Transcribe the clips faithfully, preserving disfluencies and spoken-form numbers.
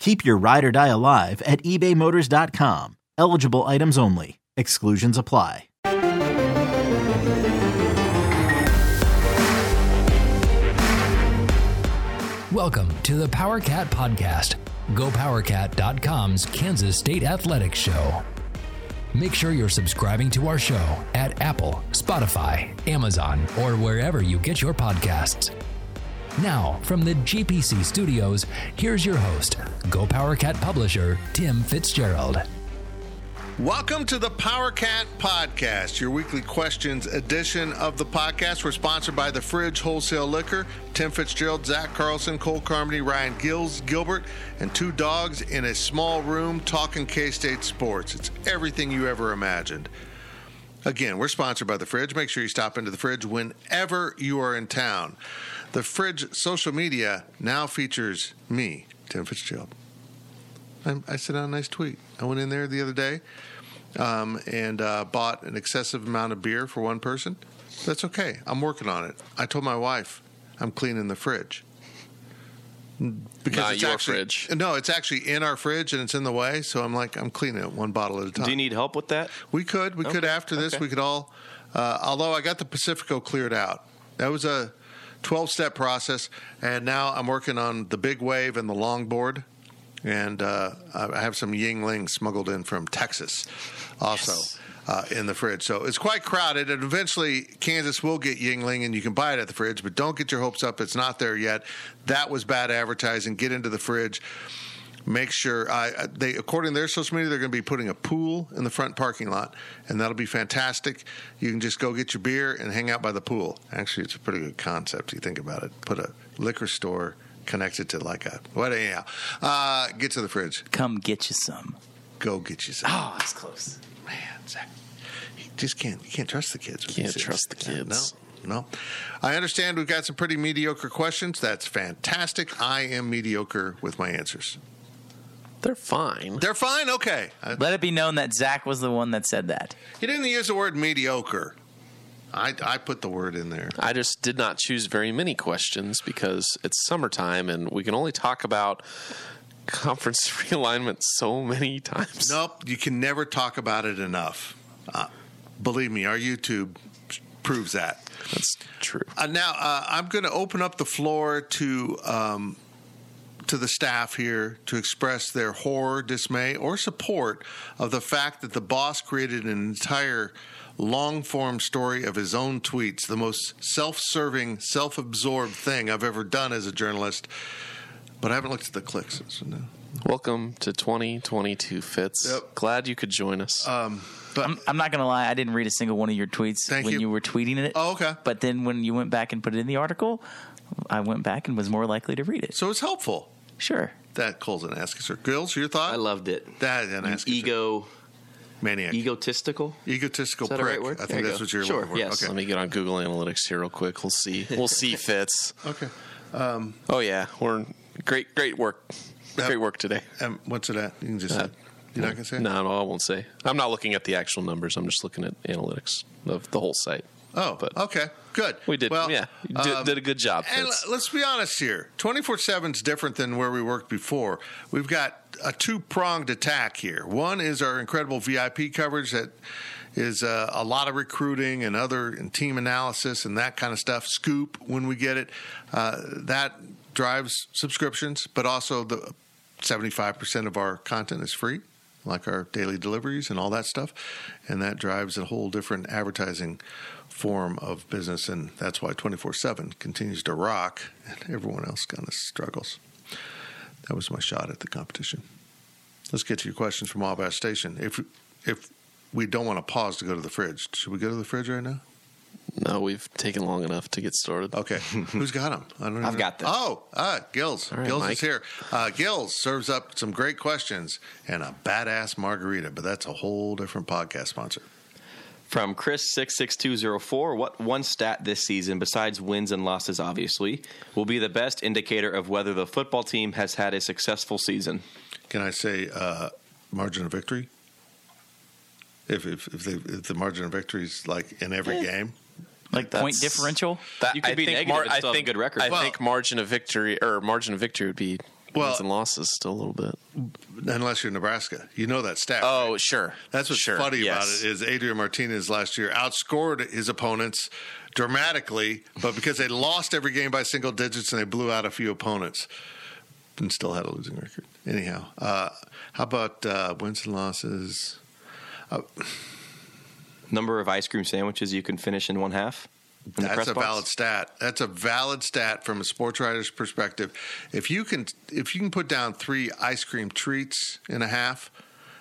Keep your ride or die alive at ebay motors dot com. Eligible items only. Exclusions apply. Welcome to the PowerCat Podcast, go power cat dot com's Kansas State Athletics Show. Make sure you're subscribing to our show at Apple, Spotify, Amazon, or wherever you get your podcasts. Now, from the G P C studios, here's your host, GoPowerCat publisher, Tim Fitzgerald. Welcome to the PowerCat Podcast, your weekly questions edition of the podcast. We're sponsored by the Fridge Wholesale Liquor, Tim Fitzgerald, Zach Carlson, Cole Carmody, Ryan Gills, Gilbert, and two dogs in a small room talking K-State sports. It's everything you ever imagined. Again, we're sponsored by the Fridge. Make sure you stop into the Fridge whenever you are in town. The Fridge social media now features me, Tim Fitzgerald. I, I sent out a nice tweet. I went in there the other day um, and uh, bought an excessive amount of beer for one person. That's okay. I'm working on it. I told my wife I'm cleaning the fridge. Because Not it's your actually, fridge. No, it's actually in our fridge and it's in the way. So I'm like, I'm cleaning it one bottle at a time. Do you need help with that? We could. We okay. could after this. Okay. We could all. Uh, although I got the Pacifico cleared out. That was a twelve-step process, and now I'm working on the big wave and the longboard, and uh, I have some Yingling smuggled in from Texas also yes. uh, in the fridge. So it's quite crowded, and eventually Kansas will get Yingling, and you can buy it at the fridge, but don't get your hopes up. It's not there yet. That was bad advertising. Get into the fridge. Make sure I, they, according to their social media, they're going to be putting a pool in the front parking lot, and that'll be fantastic. You can just go get your beer and hang out by the pool. Actually, it's a pretty good concept. You think about it. Put a liquor store connected to like a what? Anyhow, uh, get to the fridge. Come get you some. Go get you some. Oh, that's close, man. Zach, you just can't. You can't trust the kids. You can't trust the kids. No. No, I understand we've got some pretty mediocre questions. That's fantastic. I am mediocre with my answers. They're fine. They're fine? Okay. Let it be known that Zach was the one that said that. He didn't use the word mediocre. I, I put the word in there. I just did not choose very many questions because it's summertime and we can only talk about conference realignment so many times. Nope. You can never talk about it enough. Uh, believe me, our YouTube proves that. That's true. Uh, now, uh, I'm going to open up the floor to... Um, to the staff here to express their horror, dismay, or support of the fact that the boss created an entire long-form story of his own tweets, the most self-serving, self-absorbed thing I've ever done as a journalist. But I haven't looked at the clicks. So no. Welcome to twenty twenty-two, Fitz. Yep. Glad you could join us. Um, but I'm, I'm not going to lie. I didn't read a single one of your tweets when you. you were tweeting it. Oh, okay. But then when you went back and put it in the article, I went back and was more likely to read it. So it's helpful. Sure. That Cole's an asker. Gills, your thought? I loved it. That an asker. Ego. Maniac. Egotistical? Egotistical prick. Is that prick. A right word? I think there that's you what you're sure. looking for. Yes. Okay. Let me get on Google Analytics here real quick. We'll see. We'll see, Fitz. Okay. Um, oh, yeah. We're great, great work. That, great work today. Um, what's it at? You can just uh, say You're well, not going to say it? No, no, I won't say. I'm not looking at the actual numbers. I'm just looking at analytics of the whole site. Oh, but okay. Good. We did. Well, yeah. You did, um, did a good job. And l- let's be honest here. twenty-four seven is different than where we worked before. We've got a two-pronged attack here. One is our incredible V I P coverage that is uh, a lot of recruiting and other and team analysis and that kind of stuff. Scoop when we get it. Uh, that drives subscriptions, but also the seventy-five percent of our content is free, like our daily deliveries and all that stuff. And that drives a whole different advertising form of business, and that's why twenty-four seven continues to rock, and everyone else kind of struggles. That was my shot at the competition. Let's get to your questions from Wabash Station. If if we don't want to pause to go to the fridge, should we go to the fridge right now? No, we've taken long enough to get started. Okay. Who's got them? I don't I've know. got them. Oh, uh, Gills. Right, Gills Mike. is here. Uh, Gills serves up some great questions and a badass margarita, but that's a whole different podcast sponsor. From Chris six six two zero four, what one stat this season, besides wins and losses, obviously, will be the best indicator of whether the football team has had a successful season? Can I say uh, margin of victory? If if, if, they, if the margin of victory is like in every yeah. game? Like That's, point differential? That, you could I be think negative mar- and still I think, have a good record. I well, think margin of victory or margin of victory would be well, wins and losses still a little bit. Unless you're Nebraska. You know that stat. Oh, right? sure. That's what's sure. funny yes. about it is Adrian Martinez last year outscored his opponents dramatically, but because they lost every game by single digits and they blew out a few opponents and still had a losing record. Anyhow, uh, how about uh, wins and losses? Uh, Number of ice cream sandwiches you can finish in one half? In That's a box? valid stat. That's a valid stat from a sports writer's perspective. If you can if you can put down three ice cream treats in a half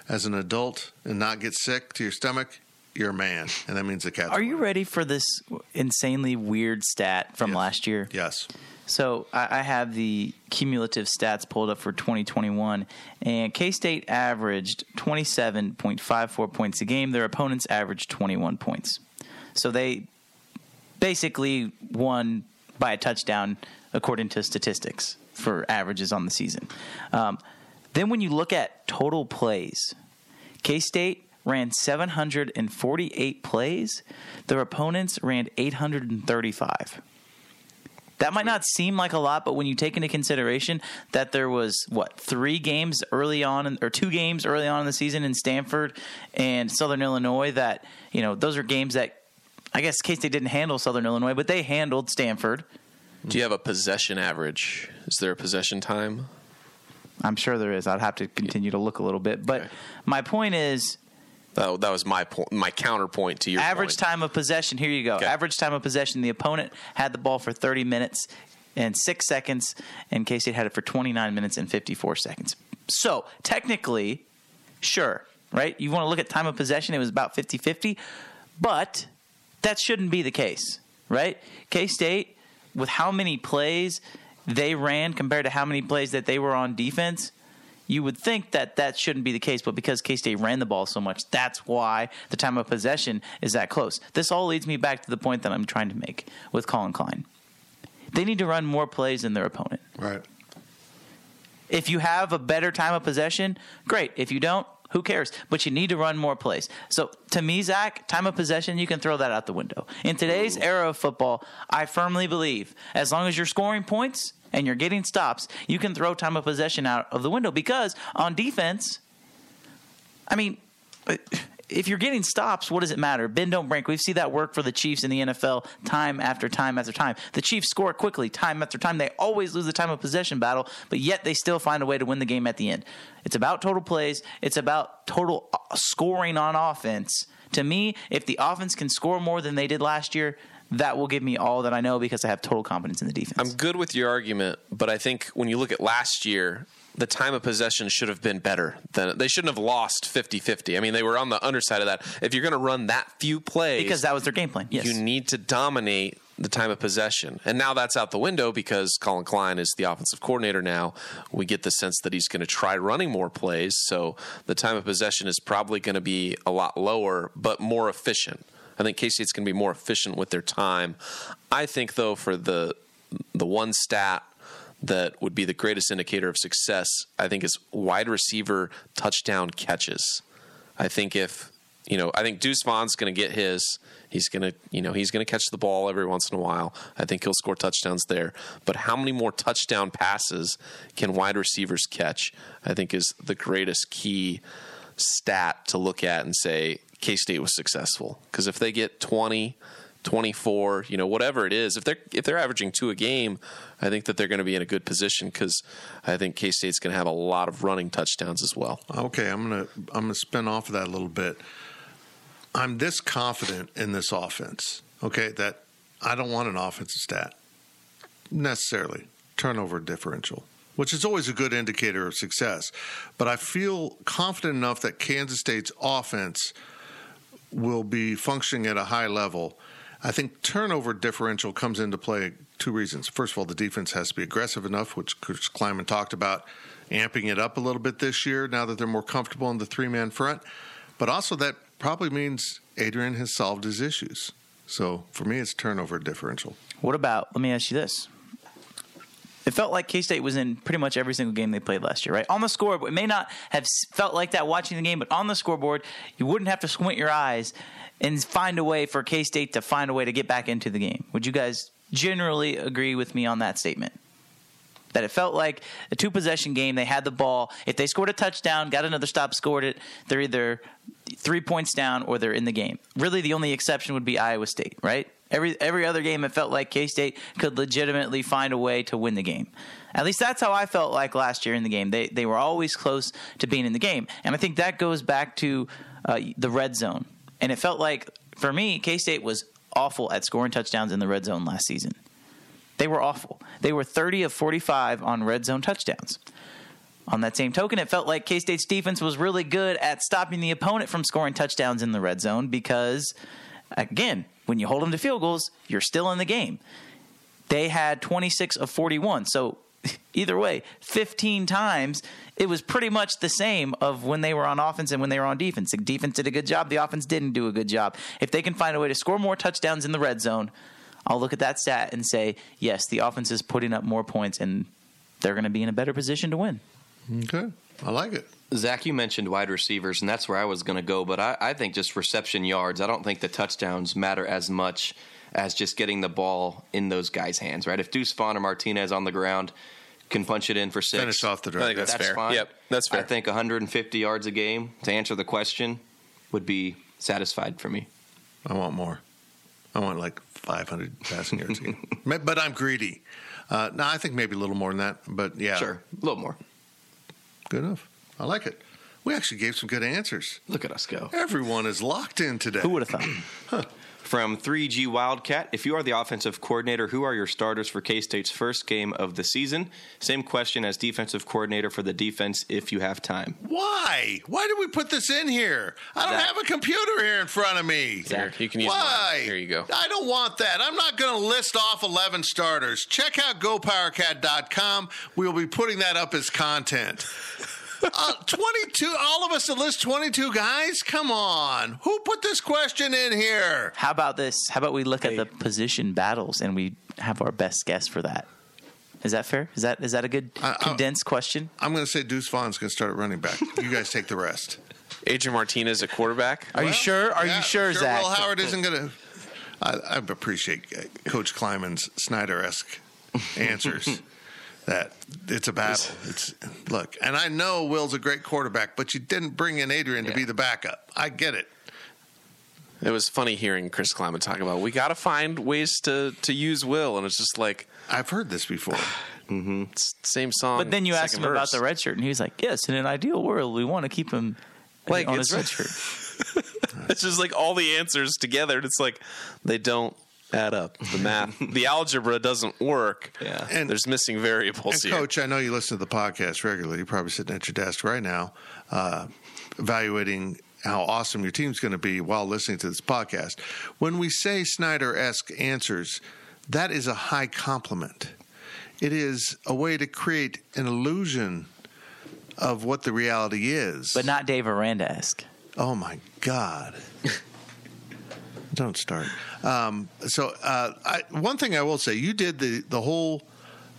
as an adult and not get sick to your stomach, you're a man. And that means the cat's Are winning. You ready for this insanely weird stat from yes. last year? Yes. So I have the cumulative stats pulled up for twenty twenty-one, and K-State averaged twenty-seven point five four points a game. Their opponents averaged twenty-one points. So they basically won by a touchdown according to statistics for averages on the season. Um, then when you look at total plays, K-State ran seven hundred forty-eight plays. Their opponents ran eight hundred thirty-five. That might not seem like a lot, but when you take into consideration that there was, what, three games early on in, or two games early on in the season in Stanford and Southern Illinois that, you know, those are games that I guess K-State didn't handle Southern Illinois, but they handled Stanford. Do you have a possession average? Is there a possession time? I'm sure there is. I'd have to continue to look a little bit. But okay. my point is... That, that was my po- my counterpoint to your average point. time of possession. Here you go. Okay. Average time of possession. The opponent had the ball for thirty minutes and six seconds, and K-State had it for twenty-nine minutes and fifty-four seconds. So technically, sure, right? You want to look at time of possession. It was about fifty-fifty, but that shouldn't be the case, right? K-State, with how many plays they ran compared to how many plays that they were on defense – you would think that that shouldn't be the case, but because K-State ran the ball so much, that's why the time of possession is that close. This all leads me back to the point that I'm trying to make with Colin Klein. They need to run more plays than their opponent. Right. If you have a better time of possession, great. If you don't, who cares? But you need to run more plays. So to me, Zach, time of possession, you can throw that out the window. In today's Ooh. era of football, I firmly believe as long as you're scoring points and you're getting stops, you can throw time of possession out of the window because on defense, I mean, if you're getting stops, what does it matter? Bend, don't break. We've seen that work for the Chiefs in the N F L time after time after time. The Chiefs score quickly time after time. They always lose the time of possession battle, but yet they still find a way to win the game at the end. It's about total plays. It's about total scoring on offense. To me, if the offense can score more than they did last year, that will give me all that I know because I have total confidence in the defense. I'm good with your argument, but I think when you look at last year, the time of possession should have been better. Than, they shouldn't have lost fifty-fifty. I mean, they were on the underside of that. If you're going to run that few plays... Because that was their game plan, yes. You need to dominate the time of possession. And now that's out the window because Colin Klein is the offensive coordinator now. We get the sense that he's going to try running more plays, so the time of possession is probably going to be a lot lower, but more efficient. I think K-State's going to be more efficient with their time. I think, though, for the the one stat that would be the greatest indicator of success, I think, is wide receiver touchdown catches. I think if, you know, I think Deuce Vaughn's going to get his. He's going to, you know, he's going to catch the ball every once in a while. I think he'll score touchdowns there. But how many more touchdown passes can wide receivers catch? I think is the greatest key stat to look at and say, K-State was successful because if they get twenty, twenty-four, you know, whatever it is, if they're if they're averaging two a game, I think that they're going to be in a good position because I think K-State's going to have a lot of running touchdowns as well. Okay, I'm gonna I'm gonna spin off of that a little bit. I'm this confident in this offense. okay, that I don't want an offensive stat necessarily, turnover differential, which is always a good indicator of success. But I feel confident enough that Kansas State's offense will be functioning at a high level. I think turnover differential comes into play two reasons. First of all, the defense has to be aggressive enough, which Chris Klieman talked about, amping it up a little bit this year now that they're more comfortable in the three-man front. But also that probably means Adrian has solved his issues. So for me, it's turnover differential. What about, let me ask you this. It felt like K-State was in pretty much every single game they played last year, right? On the scoreboard. It may not have felt like that watching the game, but on the scoreboard, you wouldn't have to squint your eyes and find a way for K-State to find a way to get back into the game. Would you guys generally agree with me on that statement? That it felt like a two-possession game. They had the ball. If they scored a touchdown, got another stop, scored it, they're either three points down or they're in the game. Really, the only exception would be Iowa State, right? Every every other game, it felt like K-State could legitimately find a way to win the game. At least that's how I felt like last year in the game. They they were always close to being in the game. And I think that goes back to uh, the red zone. And it felt like, for me, K-State was awful at scoring touchdowns in the red zone last season. They were awful. They were thirty of forty-five on red zone touchdowns. On that same token, it felt like K-State's defense was really good at stopping the opponent from scoring touchdowns in the red zone because, again, when you hold them to field goals, you're still in the game. They had twenty-six of forty-one. So either way, fifteen times, it was pretty much the same of when they were on offense and when they were on defense. The defense did a good job. The offense didn't do a good job. If they can find a way to score more touchdowns in the red zone, I'll look at that stat and say, yes, the offense is putting up more points and they're going to be in a better position to win. Okay. I like it. Zach, you mentioned wide receivers, and that's where I was going to go. But I, I think just reception yards, I don't think the touchdowns matter as much as just getting the ball in those guys' hands, right? If Deuce Vaughn or Martinez on the ground can punch it in for six. Finish off the drive. I think that's, that's fair. Fine. Yep, that's fair. I think one hundred fifty yards a game, to answer the question, would be satisfied for me. I want more. I want like five hundred passing yards a game. But I'm greedy. Uh, no, I think maybe a little more than that, but yeah. Sure, a little more. Good enough. I like it. We actually gave some good answers. Look at us go. Everyone is locked in today. Who would have thought? Huh. From three G Wildcat, if you are the offensive coordinator, who are your starters for K-State's first game of the season? Same question as defensive coordinator for the defense if you have time. Why? Why did we put this in here? I don't Zach. have a computer here in front of me. Zach, you can use Why? Mine. Here you go. I don't want that. I'm not going to list off eleven starters. Check out Go Power Cat dot com. We will be putting that up as content. Uh, twenty-two, all of us that list twenty-two guys? Come on. Who put this question in here? How about this? How about we look hey. at the position battles and we have our best guess for that? Is that fair? Is that is that a good uh, condensed uh, question? I'm going to say Deuce Vaughn's going to start at running back. You guys take the rest. Adrian Martinez at quarterback. Are well, you sure? Are yeah, you sure, sure Zach? Will Howard isn't going to. I appreciate Coach Kleiman's Snyder-esque answers. That it's a battle. It's look, and I know Will's a great quarterback, but you didn't bring in Adrian yeah. to be the backup. I get it. It was funny hearing Chris Klieman talk about we got to find ways to to use Will, and it's just like I've heard this before. mm-hmm. Same song. But then you asked him verse. about the red shirt, and he was like, "Yes, in an ideal world, we want to keep him like on his red shirt." It's just like all the answers together, and it's like they don't add up. The math, the algebra doesn't work. Yeah, and there's missing variables. And here. Coach, I know you listen to the podcast regularly. You're probably sitting at your desk right now, uh, evaluating how awesome your team's going to be while listening to this podcast. When we say Snyder-esque answers, that is a high compliment. It is a way to create an illusion of what the reality is, but not Dave Aranda-esque. Oh my God. Don't start. Um, so uh, I, one thing I will say, you did the, the whole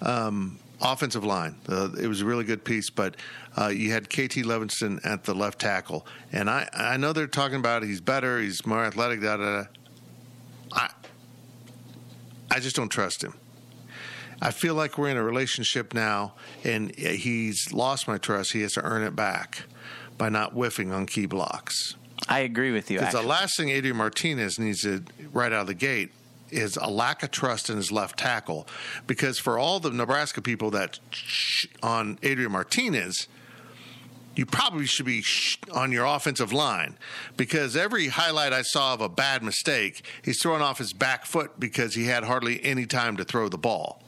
um, offensive line. Uh, it was a really good piece, but uh, you had K T Leverson at the left tackle. And I, I know they're talking about he's better, he's more athletic, da da da. I, I just don't trust him. I feel like we're in a relationship now, and he's lost my trust. He has to earn it back by not whiffing on key blocks. I agree with you. Because the last thing Adrian Martinez needs to, right out of the gate, is a lack of trust in his left tackle. Because for all the Nebraska people that sh- on Adrian Martinez, you probably should be sh- on your offensive line, because every highlight I saw of a bad mistake, he's throwing off his back foot because he had hardly any time to throw the ball.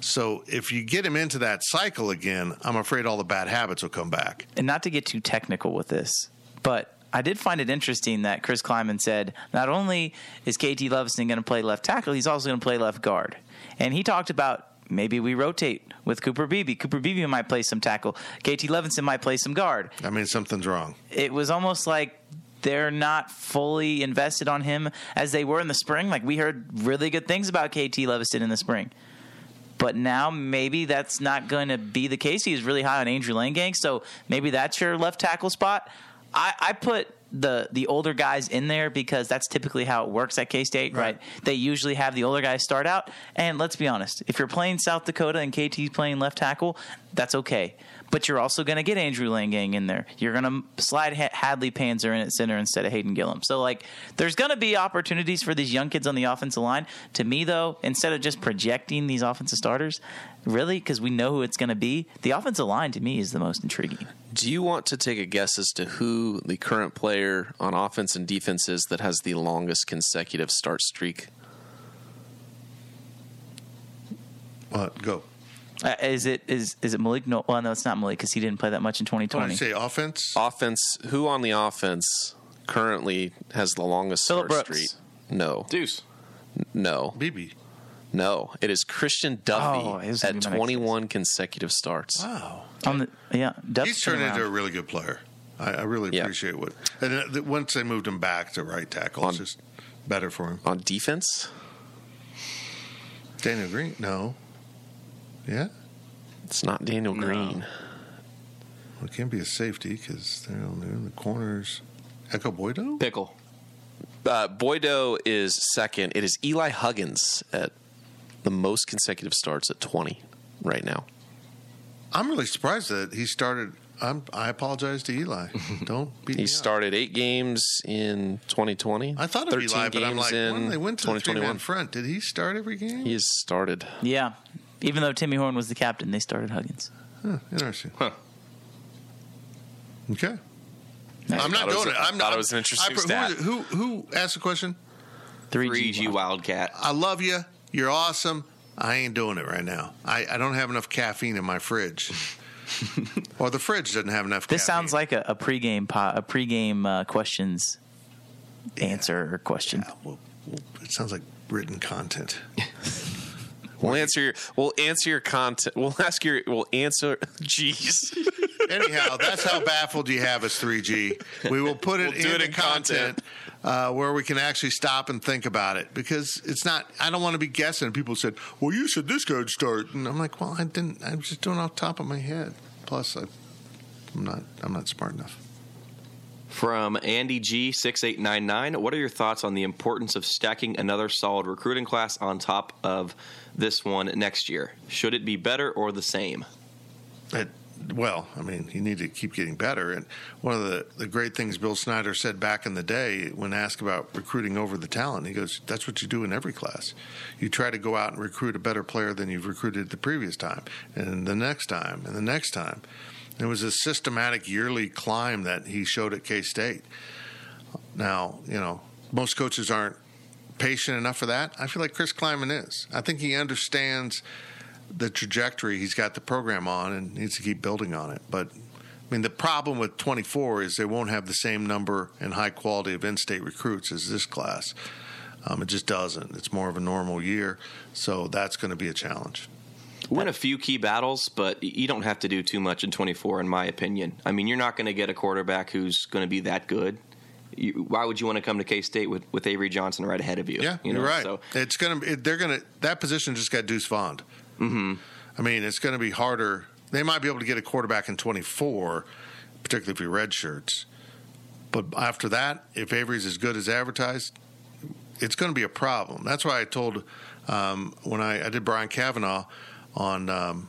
So if you get him into that cycle again, I'm afraid all the bad habits will come back. And not to get too technical with this, but I did find it interesting that Chris Klieman said not only is K T Leverson going to play left tackle, he's also going to play left guard. And he talked about maybe we rotate with Cooper Beebe. Cooper Beebe might play some tackle. K T Leverson might play some guard. I mean, something's wrong. It was almost like they're not fully invested on him as they were in the spring. Like, we heard really good things about K T Leverson in the spring. But now maybe that's not going to be the case. He was really high on Andrew Langang, so maybe that's your left tackle spot. I, I put the the older guys in there because that's typically how it works at K-State, right. right? They usually have the older guys start out. And let's be honest, if you're playing South Dakota and K T's playing left tackle, that's okay. But you're also going to get Andrew Langang in there. You're going to slide Hadley Panzer in at center instead of Hayden Gillum. So, like, there's going to be opportunities for these young kids on the offensive line. To me, though, instead of just projecting these offensive starters, really, because we know who it's going to be, the offensive line, to me, is the most intriguing. Do you want to take a guess as to who the current player on offense and defense is that has the longest consecutive start streak? Uh, go. Uh, is it is is it Malik? No, well, no, it's not Malik because he didn't play that much in twenty twenty. Oh, you say offense? Offense. Who on the offense currently has the longest Phillip start Brooks. Streak? No. Deuce. No. B B. No. It is Christian Duffy oh, at twenty-one consecutive starts. Wow. Okay. On the, yeah, Duffy's he's turned into a really good player. I, I really appreciate yeah. what. And once they moved him back to right tackle, on, it's just better for him. On defense? Daniel Green? No. Yeah, it's not Daniel Green. No. Well, it can't be a safety because they're on there in the corners. Echo Boydo? Pickle. Uh, Boydo is second. It is Eli Huggins at the most consecutive starts at twenty right now. I'm really surprised that he started. I'm, I apologize to Eli. Don't be. He started eight games in twenty twenty. I thought of Eli, but I'm like, when they went to the three-man front, did he start every game? He has started. Yeah. Even though Timmy Horn was the captain, they started Huggins. Huh, interesting. Huh. Okay. Nice. I'm not doing it. I thought it was an interesting I, stat. Who, who asked the question? three G, three G Wildcat. I love you. You're awesome. I ain't doing it right now. I, I don't have enough caffeine in my fridge. Or the fridge doesn't have enough this caffeine. This sounds like a, a pregame, po- a pregame uh, questions yeah. answer or question. Yeah, well, well, it sounds like written content. We'll answer your. We'll answer your content. We'll ask your. We'll answer. Jeez. Anyhow, that's how baffled you have us, three G. We will put it we'll in, it in content, content. Uh, where we can actually stop and think about it, because it's not. I don't want to be guessing. People said, "Well, you said this guy would start," and I'm like, "Well, I didn't. I was just doing it off the top of my head. Plus, I, I'm not. I'm not smart enough." From Andy G six eight nine nine, what are your thoughts on the importance of stacking another solid recruiting class on top of this one next year? Should it be better or the same? It, well, I mean, you need to keep getting better. And one of the, the great things Bill Snyder said back in the day when asked about recruiting over the talent, he goes, that's what you do in every class. You try to go out and recruit a better player than you've recruited the previous time, and the next time, and the next time. It was a systematic yearly climb that he showed at K-State. Now, you know, most coaches aren't patient enough for that. I feel like Chris Klieman is. I think he understands the trajectory he's got the program on and needs to keep building on it. But, I mean, the problem with twenty-four is they won't have the same number and high quality of in-state recruits as this class. Um, it just doesn't. It's more of a normal year, so that's going to be a challenge. Win a few key battles, but you don't have to do too much in twenty-four, in my opinion. I mean, you're not going to get a quarterback who's going to be that good. You, why would you want to come to K-State with, with Avery Johnson right ahead of you? Yeah, you know? You're right. So it's going to. It, they're going to. That position just got Deuce Vaughn. Mm-hmm. I mean, it's going to be harder. They might be able to get a quarterback in twenty-four, particularly if you red shirts. But after that, if Avery's as good as advertised, it's going to be a problem. That's why I told um, when I, I did Brian Kavanaugh on um,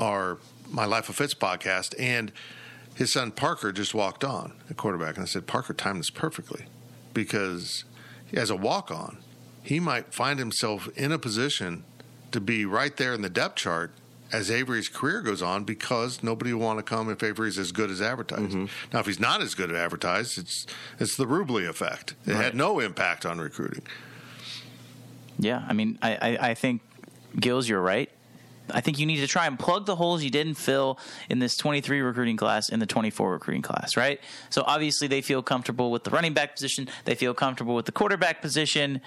our My Life of Fitz podcast, and his son Parker just walked on at quarterback, and I said, Parker timed this perfectly, because as a walk-on, he might find himself in a position to be right there in the depth chart as Avery's career goes on, because nobody will want to come if Avery's as good as advertised. Mm-hmm. Now, if he's not as good as advertised, it's it's the Rubley effect. It right. had no impact on recruiting. Yeah, I mean, I, I, I think, Gills, you're right. I think you need to try and plug the holes you didn't fill in this twenty-three recruiting class in the twenty-four recruiting class, right? So obviously they feel comfortable with the running back position. They feel comfortable with the quarterback position.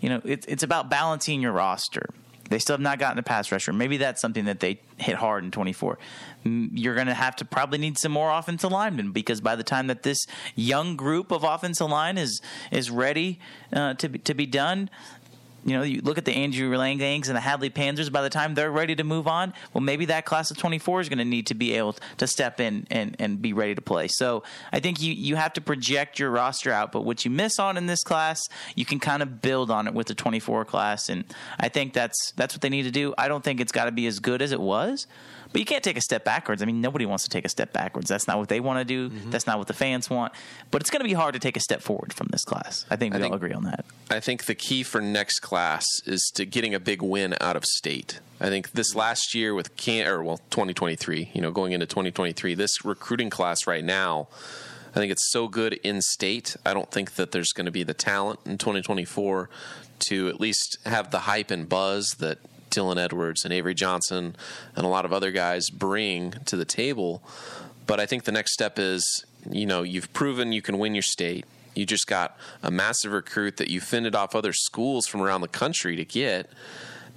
You know, it, it's about balancing your roster. They still have not gotten a pass rusher. Maybe that's something that they hit hard in twenty-four. You're going to have to probably need some more offensive linemen, because by the time that this young group of offensive line is is ready uh, to be, to be done. You know, you look at the Andrew Langangs and the Hadley Panzers. By the time they're ready to move on, well, maybe that class of twenty-four is going to need to be able to step in and, and be ready to play. So I think you, you have to project your roster out. But what you miss on in this class, you can kind of build on it with the twenty-four class. And I think that's that's what they need to do. I don't think it's got to be as good as it was. But you can't take a step backwards. I mean, nobody wants to take a step backwards. That's not what they want to do. Mm-hmm. That's not what the fans want. But it's going to be hard to take a step forward from this class. I think we I think, all agree on that. I think the key for next class is to getting a big win out of state. I think this last year with can or well twenty twenty-three, you know, going into twenty twenty-three, this recruiting class right now, I think it's so good in state. I don't think that there's going to be the talent in twenty twenty-four to at least have the hype and buzz that Dylan Edwards and Avery Johnson and a lot of other guys bring to the table. But I think the next step is, you know, you've proven you can win your state. You just got a massive recruit that you fended off other schools from around the country to get.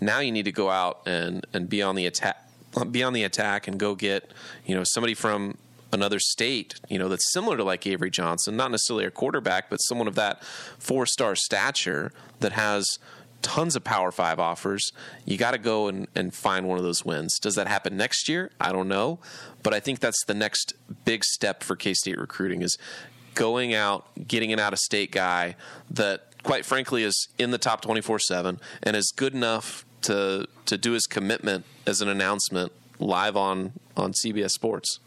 Now you need to go out and, and be on the attack, be on the attack and go get, you know, somebody from another state, you know, that's similar to like Avery Johnson, not necessarily a quarterback, but someone of that four-star stature that has tons of Power Five offers. You got to go and, and find one of those wins. Does that happen next year? I don't know. But I think that's the next big step for K-State recruiting, is going out, getting an out-of-state guy that, quite frankly, is in the top twenty-four seven and is good enough to to do his commitment as an announcement live on, on C B S Sports.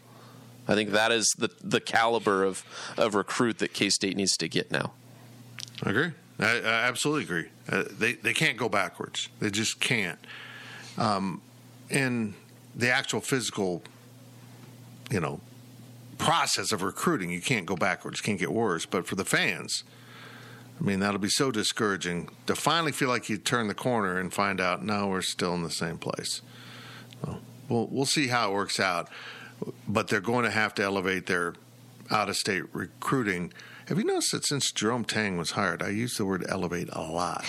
I think that is the, the caliber of, of recruit that K-State needs to get now. I agree. I, I absolutely agree. Uh, they they can't go backwards. They just can't. Um, and the actual physical, you know, process of recruiting, you can't go backwards, can't get worse. But for the fans, I mean, that'll be so discouraging to finally feel like you turn the corner and find out, no, we're still in the same place. Well, we'll, we'll see how it works out. But they're going to have to elevate their out-of-state recruiting. Have you noticed that since Jerome Tang was hired, I use the word elevate a lot,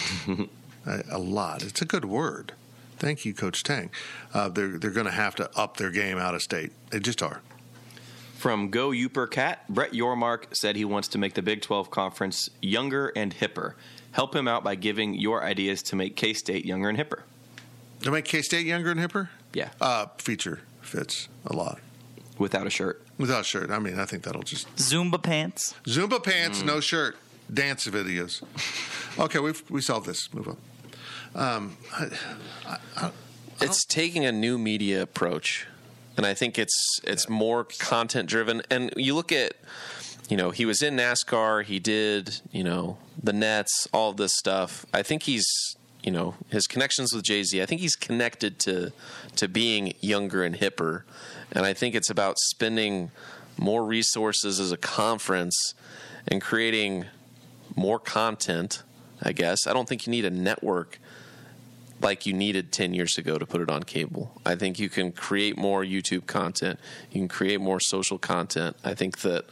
a, a lot. It's a good word. Thank you, Coach Tang. Uh, they're they're going to have to up their game out of state. They just are. From GoPowerCat, Brett Yormark said he wants to make the Big twelve Conference younger and hipper. Help him out by giving your ideas to make K-State younger and hipper. To make K-State younger and hipper? Yeah. Uh, feature fits a lot. Without a shirt. Without a shirt. I mean, I think that'll just... Zumba pants. Zumba pants, mm. no shirt. Dance videos. Okay, we we solved this. Move on. Um, I, I, I it's taking a new media approach. And I think it's it's yeah. more content-driven. And you look at, you know, he was in NASCAR. He did, you know, the Nets, all this stuff. I think he's, you know, his connections with Jay-Z, I think he's connected to to being younger and hipper. And I think it's about spending more resources as a conference and creating more content, I guess. I don't think you need a network like you needed ten years ago to put it on cable. I think you can create more YouTube content. You can create more social content. I think that,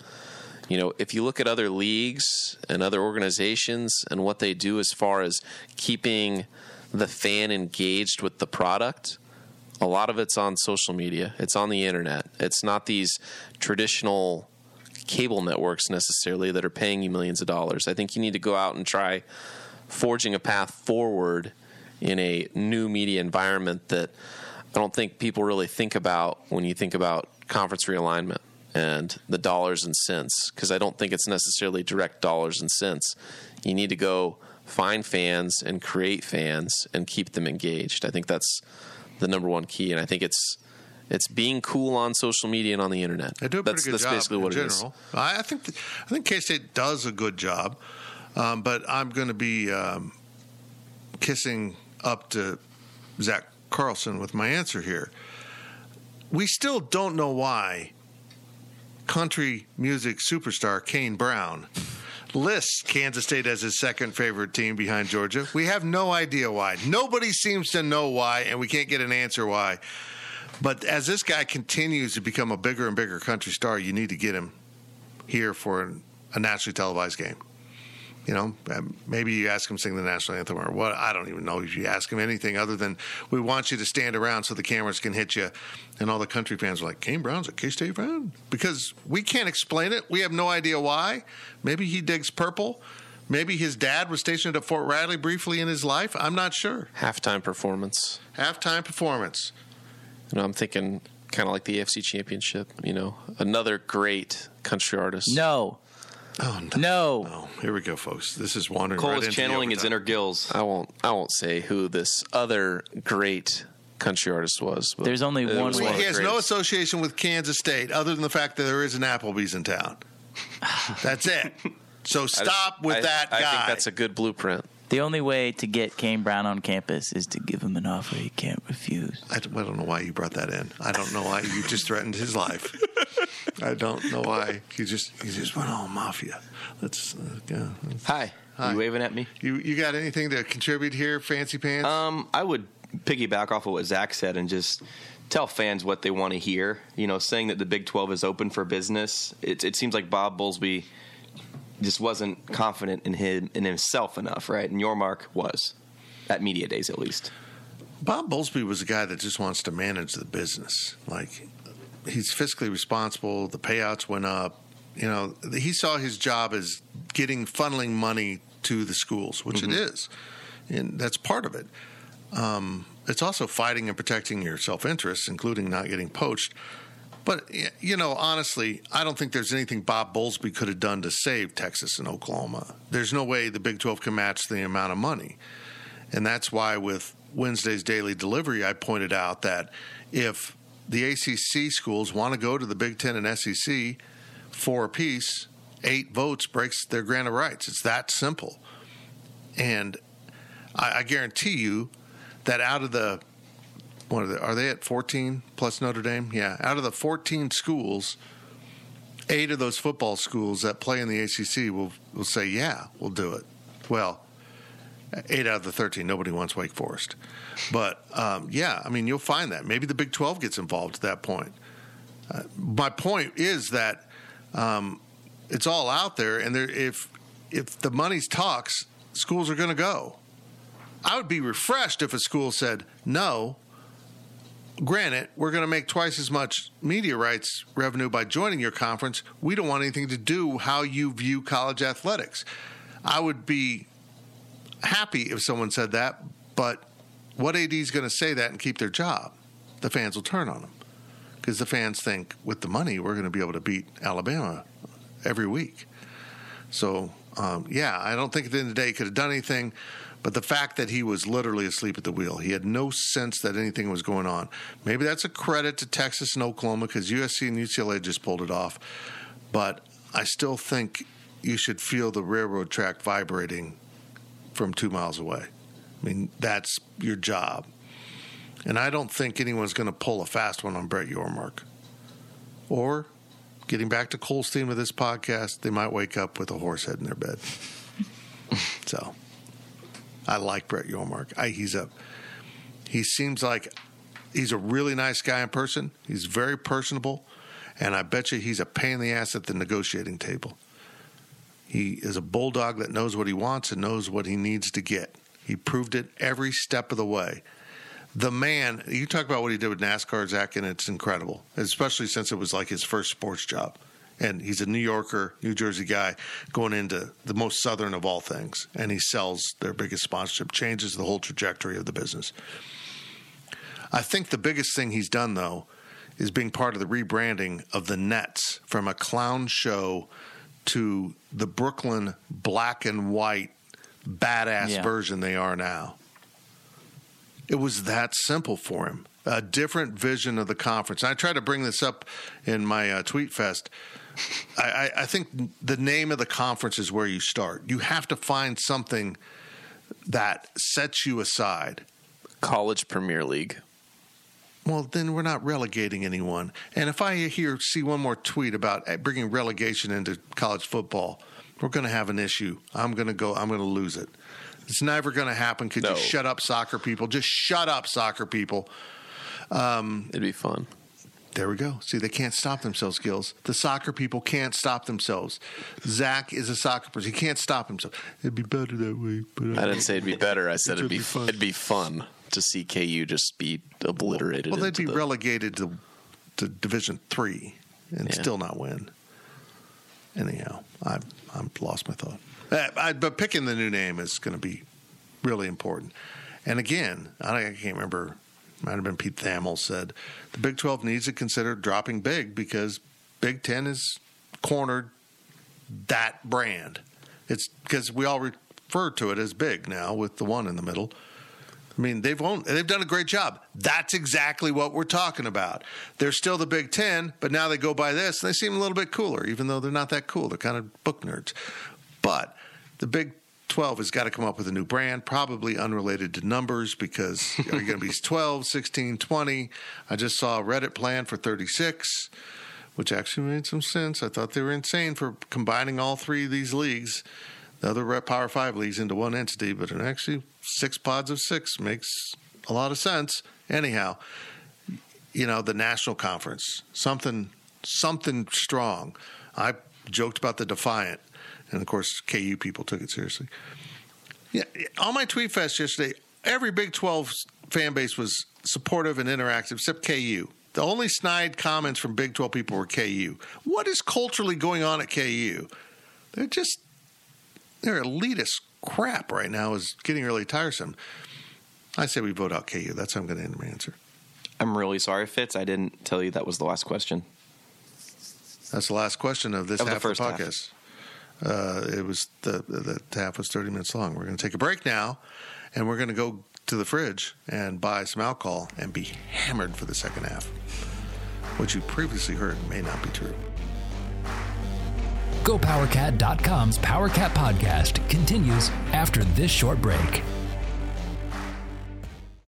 you know, if you look at other leagues and other organizations and what they do as far as keeping the fan engaged with the product, a lot of it's on social media. It's on the internet. It's not these traditional cable networks necessarily that are paying you millions of dollars. I think you need to go out and try forging a path forward in a new media environment that I don't think people really think about when you think about conference realignment and the dollars and cents, because I don't think it's necessarily direct dollars and cents. You need to go find fans and create fans and keep them engaged. I think that's the number one key, and I think it's it's being cool on social media and on the internet. I do a pretty that's, good that's job basically in what general. It is. I think th- I think K-State does a good job, um, but I'm going to be um, kissing up to Zach Carlson with my answer here. We still don't know why country music superstar Kane Brown lists Kansas State as his second favorite team behind Georgia. We have no idea why. Nobody seems to know why, and we can't get an answer why. But as this guy continues to become a bigger and bigger country star, you need to get him here for an, a nationally televised game. You know, maybe you ask him to sing the national anthem or what. I don't even know if you ask him anything other than we want you to stand around so the cameras can hit you. And all the country fans are like, Kane Brown's a K-State fan? Because we can't explain it. We have no idea why. Maybe he digs purple. Maybe his dad was stationed at Fort Riley briefly in his life. I'm not sure. Halftime performance. Halftime performance. You know, I'm thinking kind of like the A F C Championship, you know, another great country artist. No. Oh, no. No. No. Here we go, folks. This is wandering Cole right is into channeling his inner Gills. I won't I won't say who this other great country artist was. But There's only one. Was one he has greatest. No association with Kansas State other than the fact that there is an Applebee's in town. That's it. So stop I, with I, that I guy. I think that's a good blueprint. The only way to get Kane Brown on campus is to give him an offer he can't refuse. I don't, I don't know why you brought that in. I don't know why you just threatened his life. I don't know why you just you just went all mafia. Let's, uh, yeah, let's hi. hi. You waving at me? You you got anything to contribute here, Fancy Pants? Um, I would piggyback off of what Zach said and just tell fans what they want to hear. You know, saying that the Big twelve is open for business. It it seems like Bob Bowlesby just wasn't confident in him in himself enough, right? And Yormark was, at media days at least. Bob Bowlesby was a guy that just wants to manage the business. Like, he's fiscally responsible. The payouts went up. You know, he saw his job as getting funneling money to the schools, which mm-hmm. it is, and that's part of it. Um, it's also fighting and protecting your self-interest, including not getting poached. But, you know, honestly, I don't think there's anything Bob Bowlesby could have done to save Texas and Oklahoma. There's no way the Big twelve can match the amount of money. And that's why with Wednesday's Daily Delivery, I pointed out that if the A C C schools want to go to the Big Ten and S E C four apiece, eight votes breaks their grant of rights. It's that simple. And I, I guarantee you that out of the What are they? Are they at fourteen plus Notre Dame? Yeah. Out of the fourteen schools, eight of those football schools that play in the A C C will will say, yeah, we'll do it. Well, eight out of the thirteen. Nobody wants Wake Forest. But, um, yeah, I mean, you'll find that. Maybe the Big twelve gets involved at that point. Uh, my point is that um, it's all out there, and there, if if the money talks, schools are going to go. I would be refreshed if a school said no. Granted, we're going to make twice as much media rights revenue by joining your conference. We don't want anything to do with how you view college athletics. I would be happy if someone said that, but what A D is going to say that and keep their job? The fans will turn on them because the fans think with the money we're going to be able to beat Alabama every week. So, um, yeah, I don't think at the end of the day he could have done anything. But the fact that he was literally asleep at the wheel, he had no sense that anything was going on. Maybe that's a credit to Texas and Oklahoma because U S C and U C L A just pulled it off. But I still think you should feel the railroad track vibrating from two miles away. I mean, that's your job. And I don't think anyone's going to pull a fast one on Brett Yormark. Or, getting back to Cole's theme of this podcast, they might wake up with a horse head in their bed. So... I like Brett Yormark. I, he's a, he seems like he's a really nice guy in person. He's very personable, and I bet you he's a pain in the ass at the negotiating table. He is a bulldog that knows what he wants and knows what he needs to get. He proved it every step of the way. The man, you talk about what he did with NASCAR, Zach, and it's incredible, especially since it was like his first sports job. And he's a New Yorker, New Jersey guy going into the most southern of all things. And he sells their biggest sponsorship, changes the whole trajectory of the business. I think the biggest thing he's done, though, is being part of the rebranding of the Nets from a clown show to the Brooklyn black and white badass yeah. version they are now. It was that simple for him. A different vision of the conference. And I tried to bring this up in my uh, tweet fest. I, I think the name of the conference is where you start. You have to find something that sets you aside. College Premier League. Well, then we're not relegating anyone. And if I hear see one more tweet about bringing relegation into college football, we're going to have an issue. I'm going to go. I'm going to lose it. It's never going to happen. Could no. you shut up, soccer people? Just shut up, soccer people. Um, It'd be fun. There we go. See, they can't stop themselves, Gills. The soccer people can't stop themselves. Zach is a soccer person. He can't stop himself. It'd be better that way. But I, I didn't say it'd be better. I said it'd, it'd be, be fun. It'd be fun to see K U just be obliterated. Well, they'd be the... relegated to, to Division Three and yeah. still not win. Anyhow, I've, I've lost my thought. Uh, I, but picking the new name is going to be really important. And again, I, I can't remember. Might have been Pete Thamel said the Big twelve needs to consider dropping big because Big Ten has cornered that brand. It's because we all refer to it as big now with the one in the middle. I mean, they've owned, they've done a great job. That's exactly what we're talking about. They're still the Big Ten, but now they go by this. And they seem a little bit cooler, even though they're not that cool. They're kind of book nerds. But the Big twelve has got to come up with a new brand, probably unrelated to numbers because are you going to be twelve, sixteen, twenty? I just saw a Reddit plan for thirty-six, which actually made some sense. I thought they were insane for combining all three of these leagues, the other Power five leagues, into one entity, but it actually six pods of six makes a lot of sense. Anyhow, you know, the National Conference, something, something strong. I joked about the Defiant, and, of course, K U people took it seriously. Yeah, on my tweet fest yesterday, every Big twelve fan base was supportive and interactive except K U. The only snide comments from Big twelve people were K U. What is culturally going on at K U? They're just – their elitist crap right now is getting really tiresome. I say we vote out K U. That's how I'm going to end my answer. I'm really sorry, Fitz. I didn't tell you that was the last question. That's the last question of this of half the first of the podcast. Half. Uh, it was the, the half was thirty minutes long. We're going to take a break now, and we're going to go to the fridge and buy some alcohol and be hammered for the second half. What you previously heard may not be true. Go Power Cat dot com's PowerCat podcast continues after this short break.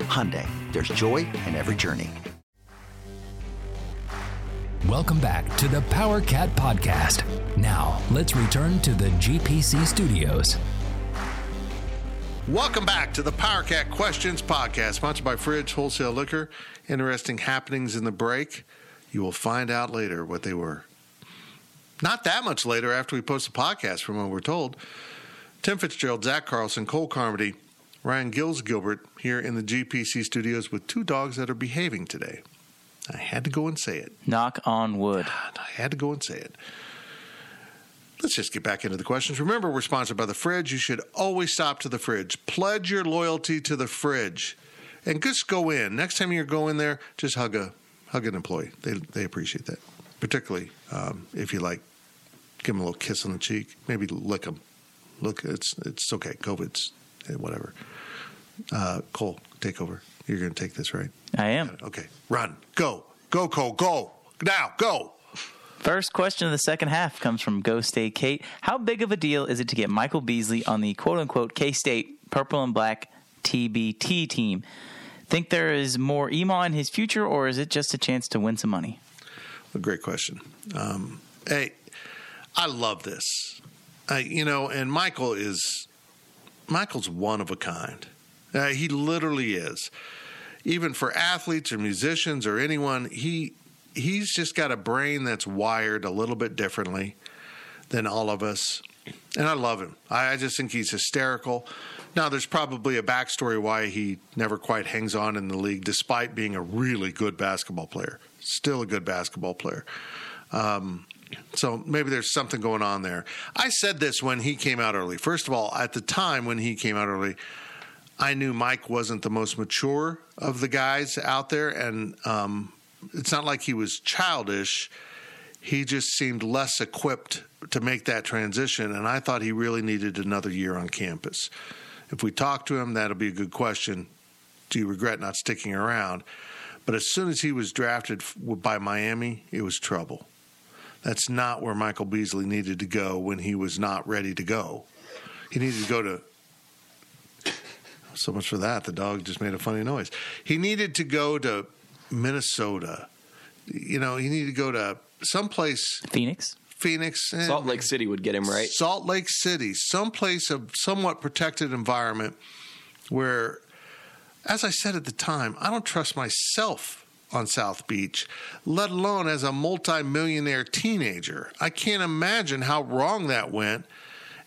Hyundai, there's joy in every journey. Welcome back to the Power Cat Podcast. Now, let's return to the G P C studios. Welcome back to the Power Cat Questions Podcast, sponsored by Fridge Wholesale Liquor. Interesting happenings in the break. You will find out later what they were. Not that much later after we post the podcast, from what we're told. Tim Fitzgerald, Zach Carlson, Cole Carmody, Ryan Gills, Gilbert, here in the G P C studios with two dogs that are behaving today. I had to go and say it. Knock on wood. God, I had to go and say it. Let's just get back into the questions. Remember, we're sponsored by The Fridge. You should always stop to The Fridge. Pledge your loyalty to The Fridge. And just go in. Next time you go in there, just hug a hug an employee. They they appreciate that. Particularly um, if you like, give them a little kiss on the cheek. Maybe lick them. Look, it's, it's okay. COVID's whatever. Uh, Cole, take over. You're going to take this, right? I am. Okay. Run. Go. Go, Cole. Go. Now. Go. First question of the second half comes from Go State Kate. How big of a deal is it to get Michael Beasley on the quote-unquote K-State purple and black T B T team? Think there is more E M A W in his future, or is it just a chance to win some money? Well, great question. Um, hey, I love this. Uh, you know, and Michael is – Michael's one of a kind. Uh, he literally is. even for athletes or musicians or anyone, he he's just got a brain that's wired a little bit differently than all of us. And I love him. I, I just think he's hysterical. Now, there's probably a backstory why he never quite hangs on in the league, despite being a really good basketball player. Still a good basketball player. Um, so maybe there's something going on there. I said this when he came out early. First of all, at the time when he came out early, I knew Mike wasn't the most mature of the guys out there. And um, it's not like he was childish. He just seemed less equipped to make that transition, and I thought he really needed another year on campus. If we talk to him, that'll be a good question. Do you regret not sticking around? But as soon as he was drafted by Miami, it was trouble. That's not where Michael Beasley needed to go when he was not ready to go. He needed to go to – so much for that. The dog just made a funny noise. He needed to go to Minnesota. You know, he needed to go to someplace – Phoenix? Phoenix. And Salt Lake City would get him right. Salt Lake City, someplace of somewhat protected environment where, as I said at the time, I don't trust myself on South Beach, let alone as a multimillionaire teenager. I can't imagine how wrong that went.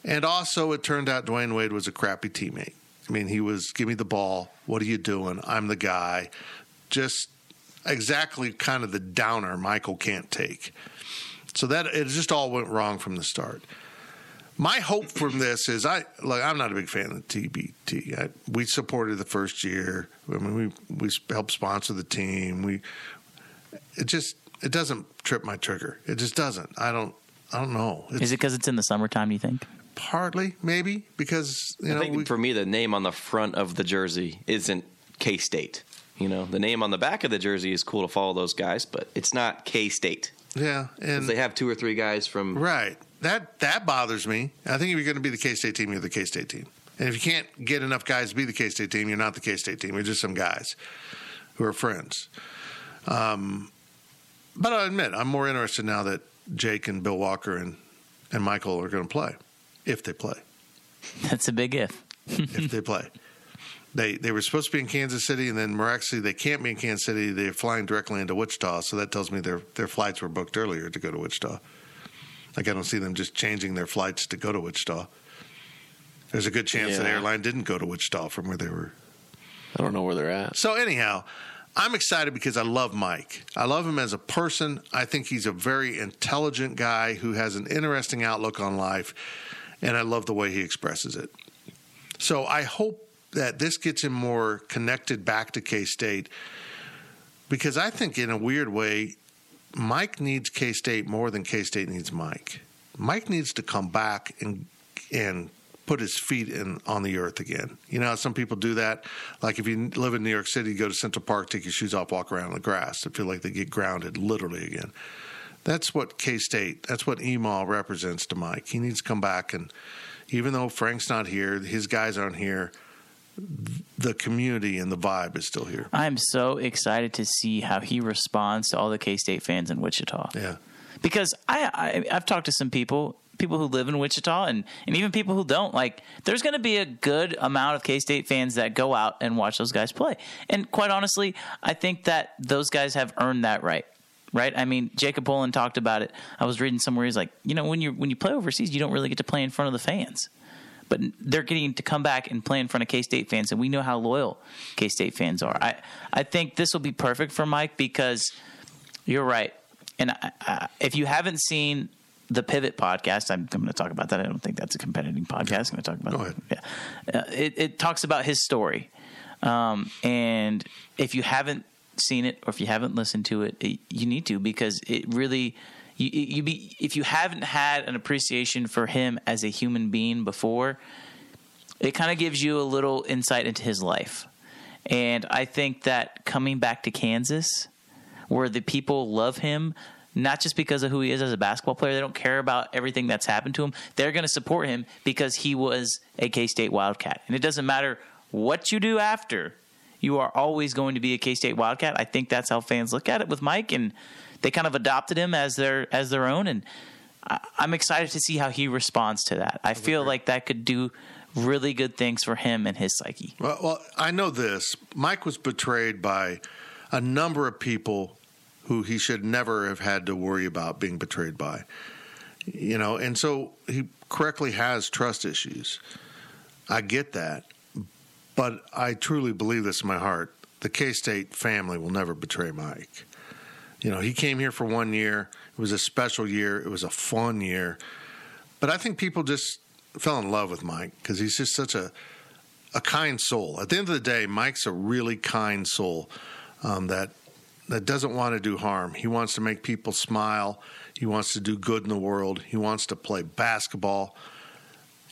And also it turned out Dwayne Wade was a crappy teammate. I mean, he was, give me the ball. What are you doing? I'm the guy. Just exactly kind of the downer Michael can't take. So that it just all went wrong from the start. My hope from this is I like I'm not a big fan of the T B T. I, we supported the first year. I mean, we we helped sponsor the team. We it just it doesn't trip my trigger. It just doesn't. I don't I don't know. It's, is it because it's in the summertime? Do you think? Partly, maybe because you know. I think we, for me, the name on the front of the jersey isn't K-State. You know, the name on the back of the jersey is cool to follow those guys, but it's not K-State. Yeah, and they have two or three guys from right. That that bothers me. I think if you're going to be the K-State team, you're the K-State team. And if you can't get enough guys to be the K-State team, you're not the K-State team. You're just some guys who are friends. Um, but I admit, I'm more interested now that Jake and Bill Walker and, and Michael are going to play, if they play. That's a big if. If they play. They they were supposed to be in Kansas City, and then miraculously they can't be in Kansas City. They're flying directly into Wichita, so that tells me their their flights were booked earlier to go to Wichita. Like, I don't see them just changing their flights to go to Wichita. There's a good chance yeah. that airline didn't go to Wichita from where they were. I don't know where they're at. So anyhow, I'm excited because I love Mike. I love him as a person. I think he's a very intelligent guy who has an interesting outlook on life, and I love the way he expresses it. So I hope that this gets him more connected back to K-State, because I think in a weird way, Mike needs K-State more than K-State needs Mike. Mike needs to come back and and put his feet in on the earth again. You know how some people do that? Like if you live in New York City, you go to Central Park, take your shoes off, walk around on the grass. I feel like they get grounded literally again. That's what K-State, that's what E M A L represents to Mike. He needs to come back, and even though Frank's not here, his guys aren't here, the community and the vibe is still here. I'm so excited to see how he responds to all the K-State fans in Wichita. Yeah. Because I, I, I've talked to some people, people who live in Wichita and, and even people who don't. Like, there's going to be a good amount of K-State fans that go out and watch those guys play. And quite honestly, I think that those guys have earned that right. Right? I mean, Jacob Poland talked about it. I was reading somewhere, he's like, you know, when you when you play overseas, you don't really get to play in front of the fans. But they're getting to come back and play in front of K-State fans, and we know how loyal K-State fans are. I, I think this will be perfect for Mike because you're right. And I, I, if you haven't seen the Pivot podcast, I'm, I'm going to talk about that. I don't think that's a competitive podcast. I'm going to talk about Go ahead. That. Yeah. Uh, it, it talks about his story. Um, and if you haven't seen it or if you haven't listened to it, it you need to, because it really – You, you be if you haven't had an appreciation for him as a human being before, it kind of gives you a little insight into his life. And I think that coming back to Kansas, where the people love him, not just because of who he is as a basketball player, they don't care about everything that's happened to him. They're going to support him because he was a K-State Wildcat. And it doesn't matter what you do after, you are always going to be a K-State Wildcat. I think that's how fans look at it with Mike, and they kind of adopted him as their as their own, and I, I'm excited to see how he responds to that. I feel like that could do really good things for him and his psyche. Well, well, I know this. Mike was betrayed by a number of people who he should never have had to worry about being betrayed by. You know, and so he correctly has trust issues. I get that. But I truly believe this in my heart. The K-State family will never betray Mike. You know, he came here for one year. It was a special year. It was a fun year. But I think people just fell in love with Mike because he's just such a a kind soul. At the end of the day, Mike's a really kind soul um, that that doesn't want to do harm. He wants to make people smile. He wants to do good in the world. He wants to play basketball.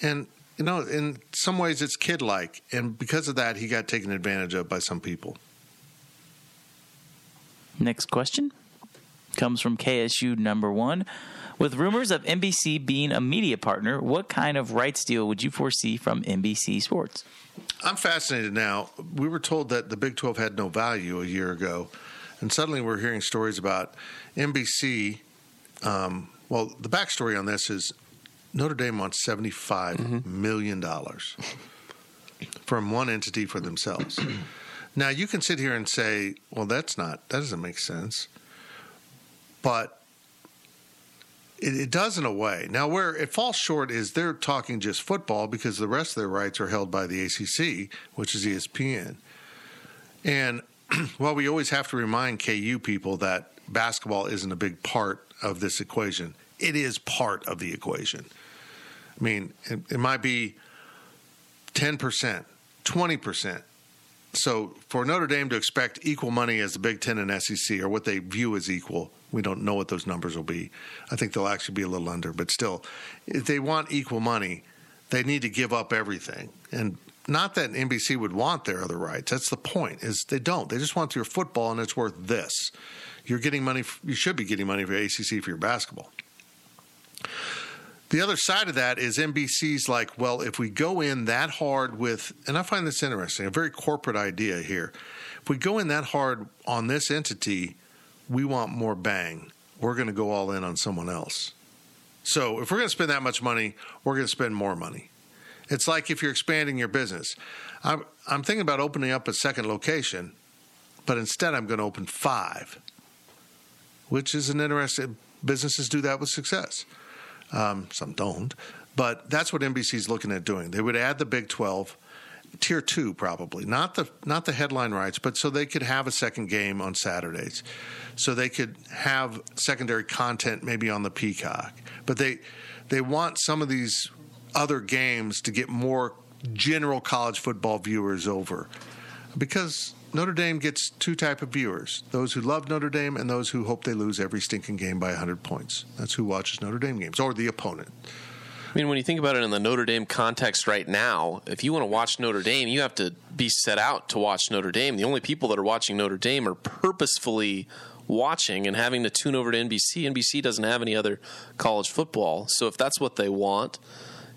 And, you know, in some ways it's kid-like. And because of that, he got taken advantage of by some people. Next question comes from K S U number one. With rumors of N B C being a media partner, what kind of rights deal would you foresee from N B C Sports? I'm fascinated now. We were told that the Big twelve had no value a year ago, and suddenly we're hearing stories about N B C. Um, well, the backstory on this is Notre Dame wants seventy-five mm-hmm. million dollars from one entity for themselves. Now, you can sit here and say, well, that's not, that doesn't make sense. But it does in a way. Now, where it falls short is they're talking just football because the rest of their rights are held by the A C C, which is E S P N. And while we always have to remind K U people that basketball isn't a big part of this equation, it is part of the equation. I mean, it, it might be ten percent, twenty percent. So for Notre Dame to expect equal money as the Big Ten and S E C, or what they view as equal, we don't know what those numbers will be. I think they'll actually be a little under. But still, if they want equal money, they need to give up everything. And not that N B C would want their other rights. That's the point, is they don't. They just want your football, and it's worth this. You're getting money. You should be getting money for A C C for your basketball. The other side of that is N B C's like, well, if we go in that hard with, and I find this interesting, a very corporate idea here. If we go in that hard on this entity, we want more bang. We're going to go all in on someone else. So if we're going to spend that much money, we're going to spend more money. It's like if you're expanding your business. I'm, I'm thinking about opening up a second location, but instead I'm going to open five, which is an interesting, businesses do that with success. Um, some don't, but that's what N B C's looking at doing. They would add the Big twelve, tier two probably, not the not the headline rights, but so they could have a second game on Saturdays, so they could have secondary content maybe on the Peacock. But they they want some of these other games to get more general college football viewers over, because Notre Dame gets two type of viewers, those who love Notre Dame and those who hope they lose every stinking game by one hundred points. That's who watches Notre Dame games, or the opponent. I mean, when you think about it in the Notre Dame context right now, if you want to watch Notre Dame, you have to be set out to watch Notre Dame. The only people that are watching Notre Dame are purposefully watching and having to tune over to N B C. N B C doesn't have any other college football. So if that's what they want,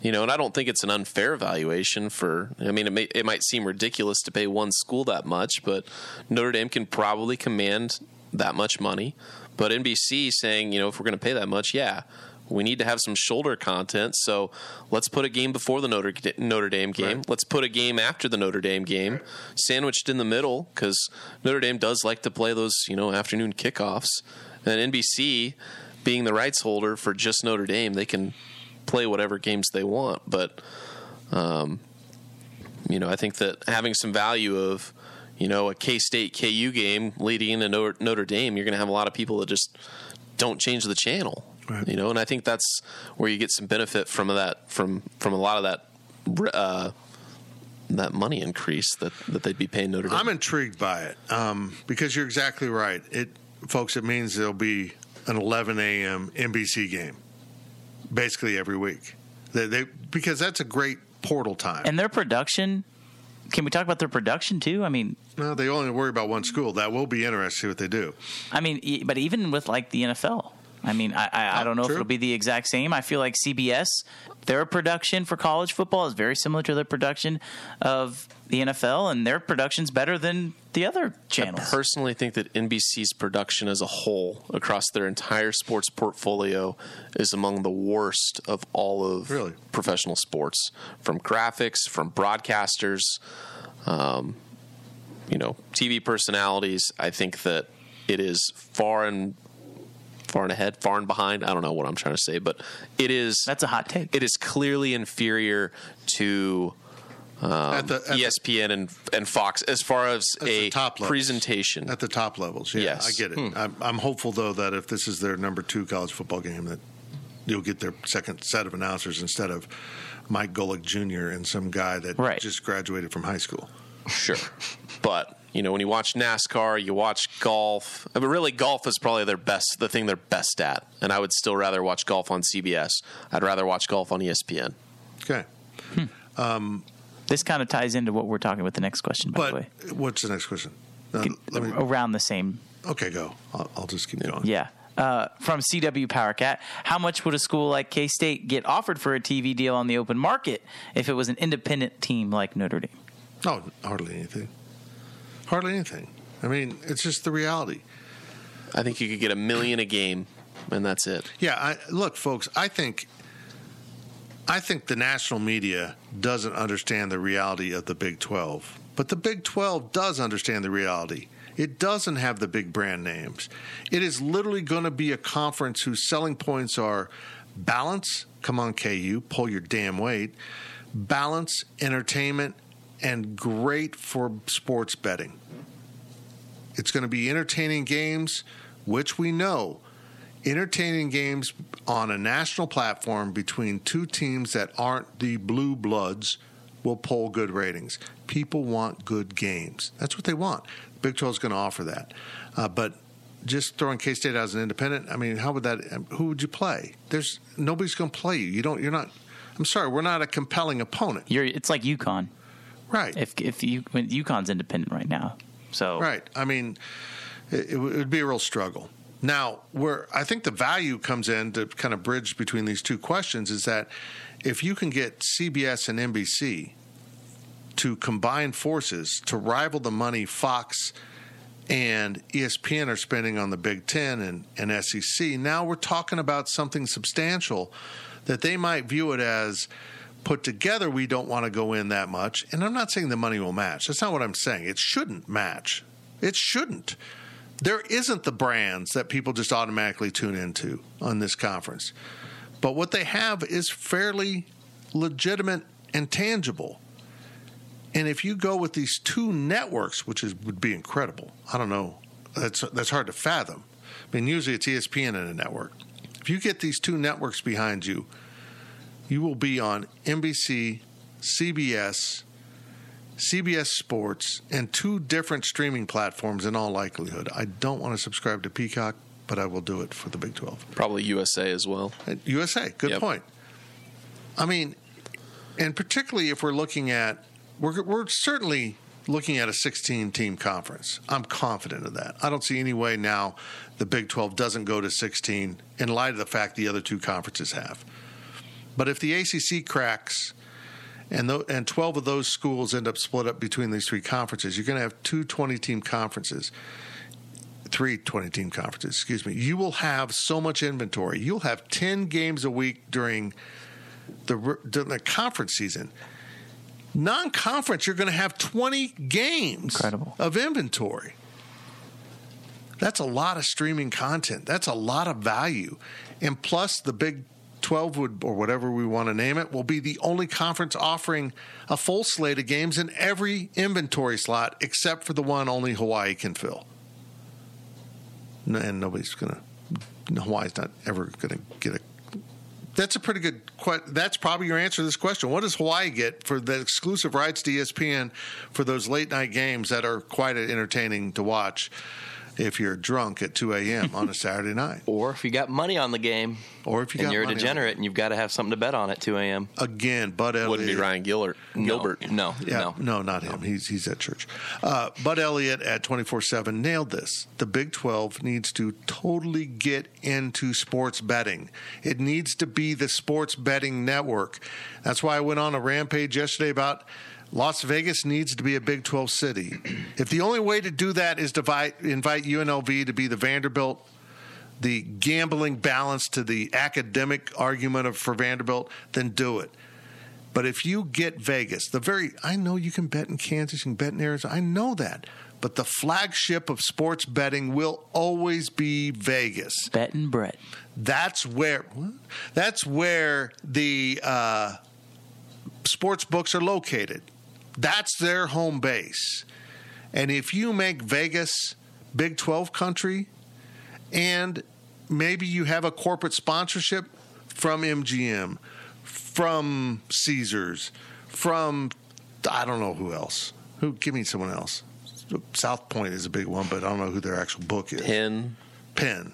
you know, and I don't think it's an unfair valuation for, I mean, it, may, it might seem ridiculous to pay one school that much, but Notre Dame can probably command that much money. But N B C saying, you know, if we're going to pay that much, yeah, we need to have some shoulder content. So let's put a game before the Notre, Notre Dame game. Right. Let's put a game after the Notre Dame game, right, sandwiched in the middle, because Notre Dame does like to play those, you know, afternoon kickoffs. And N B C, being the rights holder for just Notre Dame, they can play whatever games they want. But um, you know, I think that having some value of, you know, a K-State K U game leading into Notre Dame, you're going to have a lot of people that just don't change the channel, right, you know, and I think that's where you get some benefit from that, from from a lot of that uh, that money increase that, that they'd be paying Notre Dame. I'm intrigued by it um, because you're exactly right. It, folks, it means there'll be an eleven a.m. N B C game basically every week, they, they because that's a great portal time. And their production, can we talk about their production too? I mean, no, they only worry about one school. That will be interesting what they do. I mean, but even with like the N F L, I mean, I, I, I don't know True. if it'll be the exact same. I feel like C B S, their production for college football is very similar to their production of the N F L, and their production's better than the other channels. I personally think that N B C's production as a whole across their entire sports portfolio is among the worst of all of really? professional sports, from graphics, from broadcasters, um, you know, T V personalities. I think that it is far and far and ahead, far and behind. I don't know what I'm trying to say, but it is. That's a hot take. It is clearly inferior to um, at the, at E S P N the, and and Fox as far as a top presentation levels. At the top levels. Yeah, yes, I get it. Hmm. I'm, I'm hopeful though that if this is their number two college football game, that you'll get their second set of announcers instead of Mike Golick Junior and some guy that right. just graduated from high school. Sure, but you know, when you watch NASCAR, you watch golf. I mean, really, golf is probably their best, the thing they're best at. And I would still rather watch golf on C B S. I'd rather watch golf on E S P N. Okay. Hmm. Um, this kind of ties into what we're talking about the next question, by but the way. What's the next question? Uh, Can, let me, around the same. Okay, go. I'll, I'll just keep going. Yeah. Uh, from C W PowerCat, how much would a school like K-State get offered for a T V deal on the open market if it was an independent team like Notre Dame? Oh, hardly anything. Hardly anything. I mean, it's just the reality. I think you could get a million a game, and that's it. Yeah, I, look, folks, I think I think the national media doesn't understand the reality of the Big twelve. But the Big twelve does understand the reality. It doesn't have the big brand names. It is literally going to be a conference whose selling points are balance, come on K U, pull your damn weight, balance, entertainment, and great for sports betting. It's going to be entertaining games, which we know. Entertaining games on a national platform between two teams that aren't the blue bloods will pull good ratings. People want good games. That's what they want. Big twelve is going to offer that. Uh, but just throwing K-State out as an independent, I mean, how would that? Who would you play? There's nobody's going to play you. You don't. You're not. I'm sorry. We're not a compelling opponent. You're. It's like UConn. Right. If if you UConn's independent right now, so right. I mean, it, it would be a real struggle. Now, where I think the value comes in to kind of bridge between these two questions is that if you can get C B S and N B C to combine forces to rival the money Fox and E S P N are spending on the Big Ten and, and S E C, now we're talking about something substantial that they might view it as. Put together, we don't want to go in that much. And I'm not saying the money will match. That's not what I'm saying. It shouldn't match. It shouldn't. There isn't the brands that people just automatically tune into on this conference. But what they have is fairly legitimate and tangible. And if you go with these two networks, which is would be incredible. I don't know. That's that's hard to fathom. I mean, usually it's E S P N and a network. If you get these two networks behind you, you will be on N B C, C B S, C B S Sports, and two different streaming platforms in all likelihood. I don't want to subscribe to Peacock, but I will do it for the Big twelve. Probably U S A as well. U S A, good yep. point. I mean, and particularly if we're looking at, we're, we're certainly looking at a sixteen-team conference. I'm confident of that. I don't see any way now the Big twelve doesn't go to sixteen in light of the fact the other two conferences have. But if the A C C cracks and th- and twelve of those schools end up split up between these three conferences, you're going to have two twenty-team conferences, three twenty-team conferences, excuse me. You will have so much inventory. You'll have ten games a week during the, during the conference season. Non-conference, you're going to have twenty games Incredible. of inventory. That's a lot of streaming content. That's a lot of value. And plus the Big twelve would, or whatever we want to name it, will be the only conference offering a full slate of games in every inventory slot except for the one only Hawaii can fill. And nobody's gonna. Hawaii's not ever gonna get a. That's a pretty good. That's probably your answer to this question. What does Hawaii get for the exclusive rights to E S P N for those late night games that are quite entertaining to watch? if you're drunk at two a.m. on a Saturday night. Or if you got money on the game. Or if you and got you're money a degenerate on. And you've got to have something to bet on at two a.m. Again, Bud Elliott. Wouldn't be Ryan Gilbert. Gilbert. No, no. Yeah, no. no, not him. He's he's at church. Uh, Bud Elliott at twenty-four seven nailed this. The Big twelve needs to totally get into sports betting. It needs to be the sports betting network. That's why I went on a rampage yesterday about Las Vegas needs to be a Big twelve city. If the only way to do that is to invite, invite U N L V to be the Vanderbilt, the gambling balance to the academic argument of, for Vanderbilt, then do it. But if you get Vegas, the very – I know you can bet in Kansas, you can bet in Arizona. I know that. But the flagship of sports betting will always be Vegas. Bet and Brett. That's where – that's where the uh, sports books are located. That's their home base. And if you make Vegas Big twelve country and maybe you have a corporate sponsorship from M G M, from Caesars, from I don't know who else. Who? Give me someone else. South Point is a big one, but I don't know who their actual book is. Penn. Penn,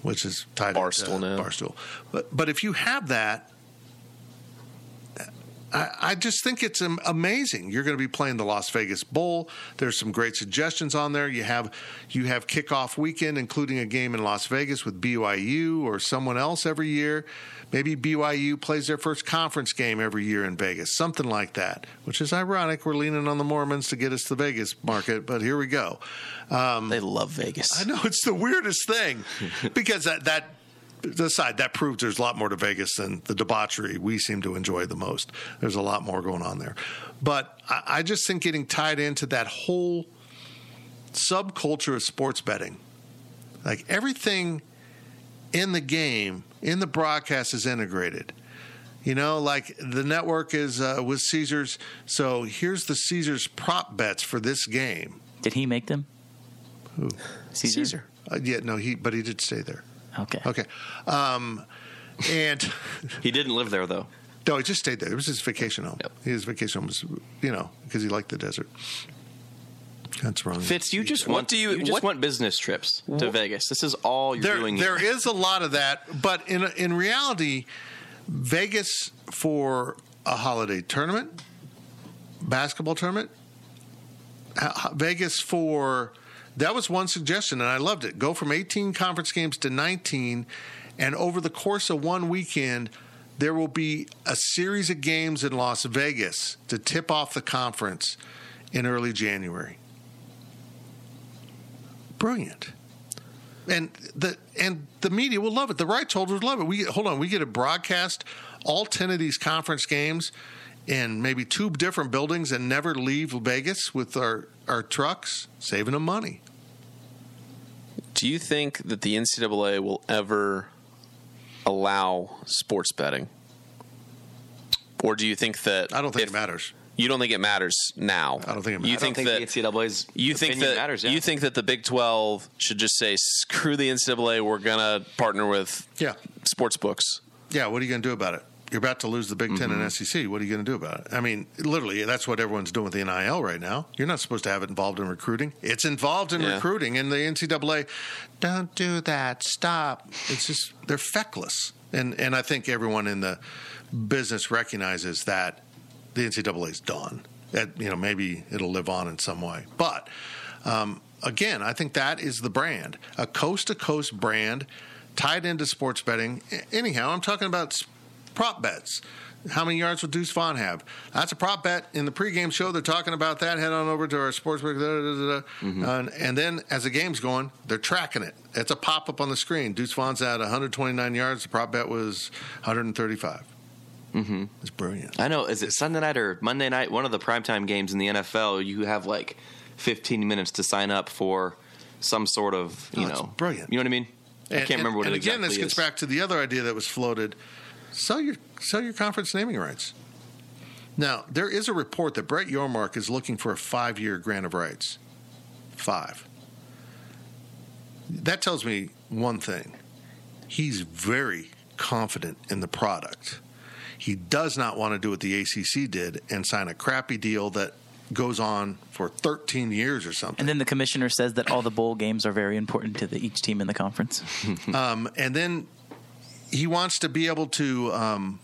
which is tied to Barstool uh, now. Barstool. But, but if you have that, I, I just think it's amazing. You're going to be playing the Las Vegas Bowl. There's some great suggestions on there. You have you have kickoff weekend, including a game in Las Vegas with B Y U or someone else every year. Maybe B Y U plays their first conference game every year in Vegas, something like that, which is ironic. We're leaning on the Mormons to get us to the Vegas market, but here we go. Um, they love Vegas. I know. It's the weirdest thing because that, that – aside, that proves there's a lot more to Vegas than the debauchery we seem to enjoy the most. There's a lot more going on there. But I, I just think getting tied into that whole subculture of sports betting, like everything in the game, in the broadcast is integrated. You know, like the network is uh, with Caesars. So here's the Caesars prop bets for this game. Did he make them? Who? Caesar. Caesar. Uh, yeah, no, he. But he did stay there. Okay. Okay. Um, and he didn't live there, though. No, he just stayed there. It was his vacation home. Yep. His vacation home was, you know, because he liked the desert. That's wrong. Fitz, you just, want, do you, you just what? want business trips to what? Vegas. This is all you're there, doing here. There is a lot of that. But in in reality, Vegas for a holiday tournament, basketball tournament, Vegas for... That was one suggestion, and I loved it. Go from eighteen conference games to nineteen, and over the course of one weekend, there will be a series of games in Las Vegas to tip off the conference in early January. Brilliant. And the and the media will love it. The rights holders love it. We hold on. We get to broadcast all ten of these conference games in maybe two different buildings and never leave Vegas with our, our trucks, saving them money. Do you think that the N C double A will ever allow sports betting? Or do you think that... I don't think it matters. You don't think it matters now? I don't think it matters. You think, I don't think that, the NCAA's you think that, matters, yeah. You think that the Big twelve should just say, screw the N C double A, we're going to partner with yeah. sports books? Yeah, what are you going to do about it? You're about to lose the Big Ten mm-hmm. and S E C. What are you going to do about it? I mean, literally, that's what everyone's doing with the N I L right now. You're not supposed to have it involved in recruiting. It's involved in yeah. recruiting, and the N C double A, don't do that. Stop. It's just they're feckless, and and I think everyone in the business recognizes that the N C double A is done. That, you know, maybe it'll live on in some way, but um, again, I think that is the brand, a coast to coast brand tied into sports betting. Anyhow, I'm talking about sports. Prop bets. How many yards will Deuce Vaughn have? That's a prop bet. In the pregame show, they're talking about that. Head on over to our sportsbook. Mm-hmm. Uh, and, and then as the game's going, they're tracking it. It's a pop-up on the screen. Deuce Vaughn's at one hundred twenty-nine yards. The prop bet was one hundred thirty-five. Mm-hmm. It's brilliant. I know. Is it Sunday night or Monday night? One of the primetime games in the N F L, you have like fifteen minutes to sign up for some sort of, you oh, know. brilliant. You know what I mean? And, I can't and, remember what and it again, exactly is. Again, this gets back to the other idea that was floated. Sell your sell your conference naming rights. Now, there is a report that Brett Yormark is looking for a five-year grant of rights. Five. That tells me one thing. He's very confident in the product. He does not want to do what the A C C did and sign a crappy deal that goes on for thirteen years or something. And then the commissioner says that all the bowl games are very important to the, each team in the conference. um, and then he wants to be able to um,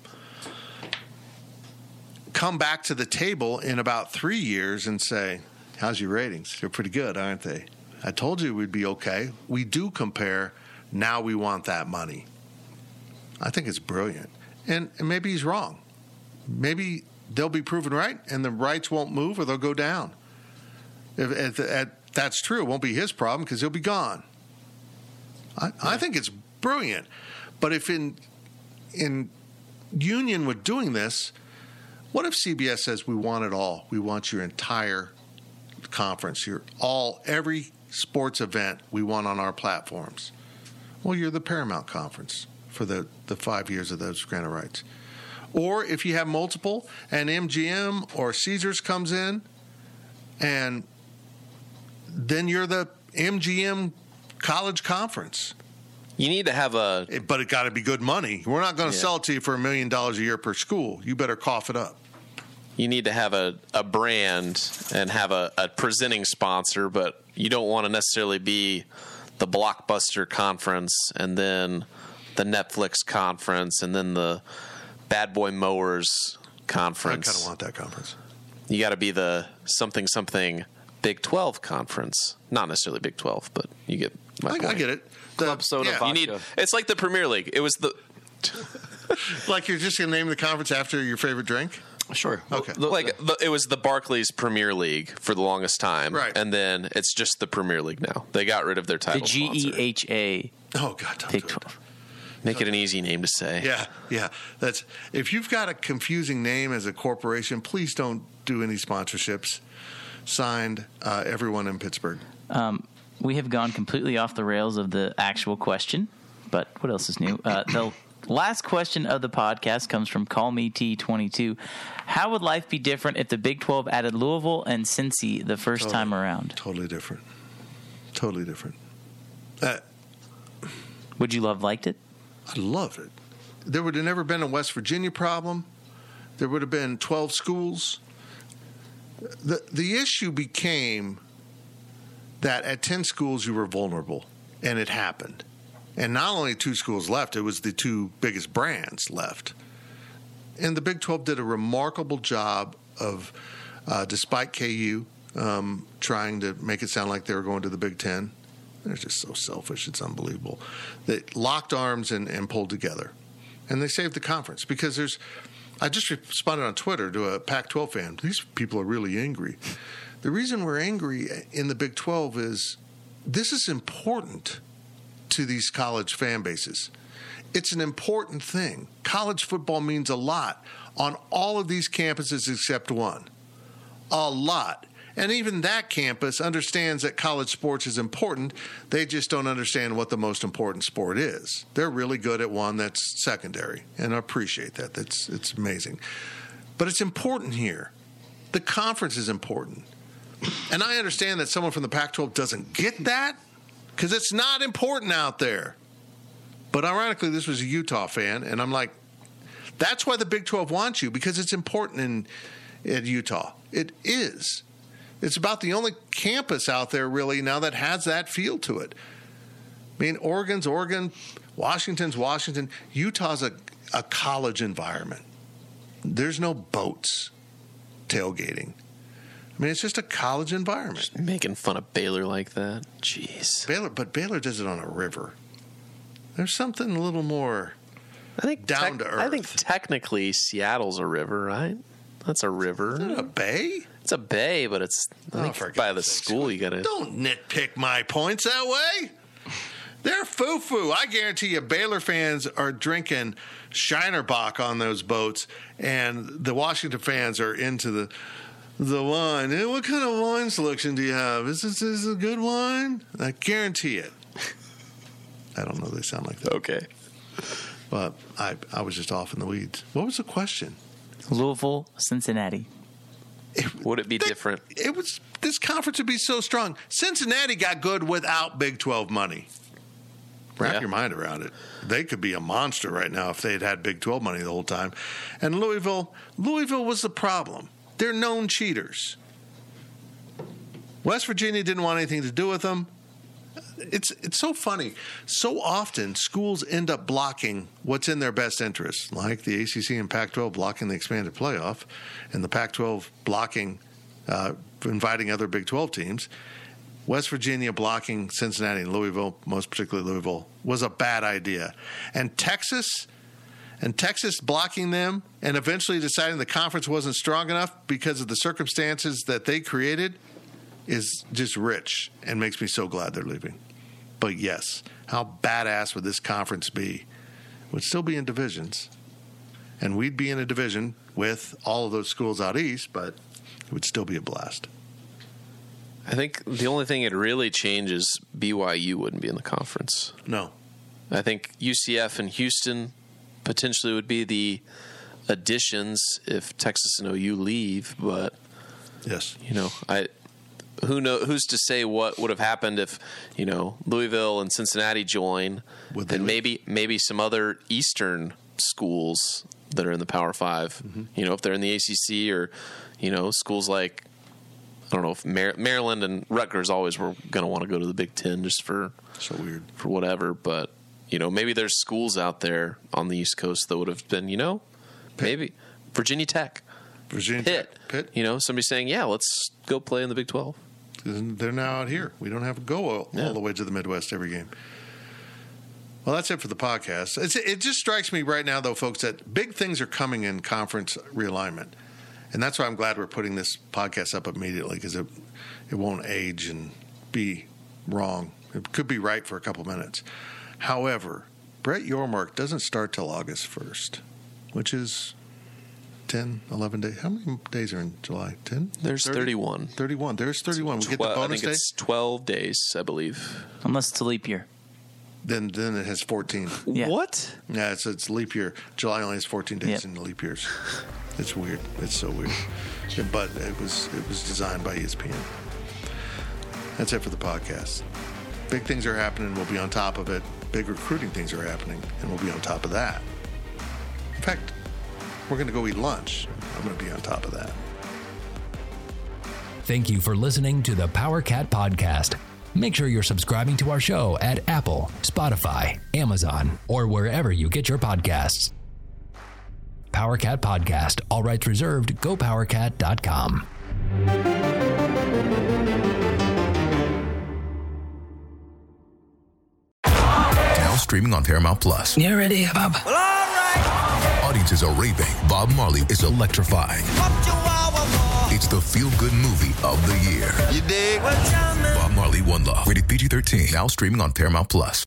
come back to the table in about three years and say, how's your ratings? They're pretty good, aren't they? I told you we'd be okay. We do compare. Now we want that money. I think it's brilliant. And, and maybe he's wrong. Maybe they'll be proven right, and the rights won't move or they'll go down. If, if, if that's true, it won't be his problem because he'll be gone. I, yeah. I think it's brilliant. But if in in union with doing this, what if C B S says, we want it all? We want your entire conference, your all, every sports event we want on our platforms. Well, you're the Paramount Conference for the, the five years of those grant of rights. Or if you have multiple, and M G M or Caesars comes in, and then you're the M G M College Conference. You need to have a... It, but it got to be good money. We're not going to yeah. sell it to you for a million dollars a year per school. You better cough it up. You need to have a, a brand and have a, a presenting sponsor, but you don't want to necessarily be the Blockbuster Conference and then the Netflix Conference and then the... Bad Boy Mowers Conference. I kind of want that conference. You got to be the something something Big twelve Conference. Not necessarily Big twelve, but you get my I, point. I get it. The, Club soda yeah. vodka. You need, it's like the Premier League. It was the... Like you're just going to name the conference after your favorite drink? Sure. Okay. Like the, it was the Barclays Premier League for the longest time. Right. And then it's just the Premier League now. They got rid of their title sponsor. The G E H A. Oh, God. Don't Big twelve. Make it an easy name to say. Yeah, yeah. That's if you've got a confusing name as a corporation, please don't do any sponsorships. Signed, uh, everyone in Pittsburgh. Um, we have gone completely off the rails of the actual question, but what else is new? Uh, the last question of the podcast comes from Call Me T twenty-two. How would life be different if the Big twelve added Louisville and Cincy the first totally, time around? Totally different. Totally different. Uh, would you have liked it? I loved it. There would have never been a West Virginia problem. There would have been twelve schools. The the issue became that at ten schools you were vulnerable, and it happened. And not only two schools left, it was the two biggest brands left. And the Big twelve did a remarkable job of, uh, despite K U um, trying to make it sound like they were going to the Big Ten. They're just so selfish. It's unbelievable. They locked arms and, and pulled together. And they saved the conference because there's – I just responded on Twitter to a Pac twelve fan. These people are really angry. The reason we're angry in the Big twelve is this is important to these college fan bases. It's an important thing. College football means a lot on all of these campuses except one. A lot. And even that campus understands that college sports is important. They just don't understand what the most important sport is. They're really good at one that's secondary, and I appreciate that. That's it's amazing. But it's important here. The conference is important. And I understand that someone from the Pac twelve doesn't get that because it's not important out there. But ironically, this was a Utah fan, and I'm like, that's why the Big twelve wants you, because it's important in, in Utah. It is. It's about the only campus out there, really, now that has that feel to it. I mean, Oregon's Oregon, Washington's Washington. Utah's a, a college environment. There's no boats tailgating. I mean, it's just a college environment. Just making fun of Baylor like that. Jeez. Baylor, but Baylor does it on a river. There's something a little more I think down tec- to earth. I think technically Seattle's a river, right? That's a river. Is that a bay? It's a bay, but it's I think oh, by the school you got to... Don't nitpick my points that way. They're foo-foo. I guarantee you Baylor fans are drinking Shinerbach on those boats, and the Washington fans are into the the wine. Hey, what kind of wine selection do you have? Is this, is this a good wine? I guarantee it. I don't know. They sound like that. Okay. But I, I was just off in the weeds. What was the question? Louisville, Cincinnati. It, would it be they, different? It was this conference would be so strong. Cincinnati got good without Big twelve money. Wrap yeah. your mind around it. They could be a monster right now if they'd had Big twelve money the whole time. And Louisville, Louisville was the problem. They're known cheaters. West Virginia didn't want anything to do with them. It's it's so funny. So often schools end up blocking what's in their best interest, like the A C C and Pac twelve blocking the expanded playoff, and the Pac twelve blocking uh, inviting other Big twelve teams. West Virginia blocking Cincinnati and Louisville, most particularly Louisville, was a bad idea. And Texas and Texas blocking them and eventually deciding the conference wasn't strong enough because of the circumstances that they created is just rich and makes me so glad they're leaving. But yes, how badass would this conference be? Would still be in divisions. And we'd be in a division with all of those schools out east, but it would still be a blast. I think the only thing it really changes, B Y U wouldn't be in the conference. No. I think U C F and Houston potentially would be the additions if Texas and O U leave, but yes, you know, I who know who's to say what would have happened if, you know, Louisville and Cincinnati join, would and maybe maybe some other Eastern schools that are in the Power Five, mm-hmm. you know, if they're in the A C C or, you know, schools like, I don't know if Mar- Maryland and Rutgers always were going to want to go to the Big Ten just for so weird for whatever. But, you know, maybe there's schools out there on the East Coast that would have been, you know, Pitt. maybe Virginia Tech, Virginia Pitt, Tech. Pitt. You know, somebody saying, yeah, let's go play in the Big twelve. They're now out here. We don't have to go all, yeah. all the way to the Midwest every game. Well, that's it for the podcast. It's, it just strikes me right now, though, folks, that big things are coming in conference realignment. And that's why I'm glad we're putting this podcast up immediately, because it it won't age and be wrong. It could be right for a couple minutes. However, Brett Yormark doesn't start till August first, which is ten, eleven days. How many days are in July? ten? There's thirty? thirty-one. thirty-one. There's thirty-one. We get the bonus I think day? It's twelve days, I believe. Unless it's a leap year. Then then it has fourteen. Yeah. What? Yeah, it's it's leap year. July only has fourteen days yep. in the leap years. It's weird. It's so weird. But it was it was designed by E S P N. That's it for the podcast. Big things are happening. We'll be on top of it. Big recruiting things are happening, and we'll be on top of that. In fact, we're going to go eat lunch. I'm going to be on top of that. Thank you for listening to the PowerCat Podcast. Make sure you're subscribing to our show at Apple, Spotify, Amazon, or wherever you get your podcasts. PowerCat Podcast. All rights reserved. Go Power Cat dot com. Streaming on Paramount Plus. You ready, Bob? Well, all right. Audiences are raving. Bob Marley is electrifying. It's the feel-good movie of the year. You dig? Bob Marley, One Love. Rated P G thirteen. Now streaming on Paramount Plus.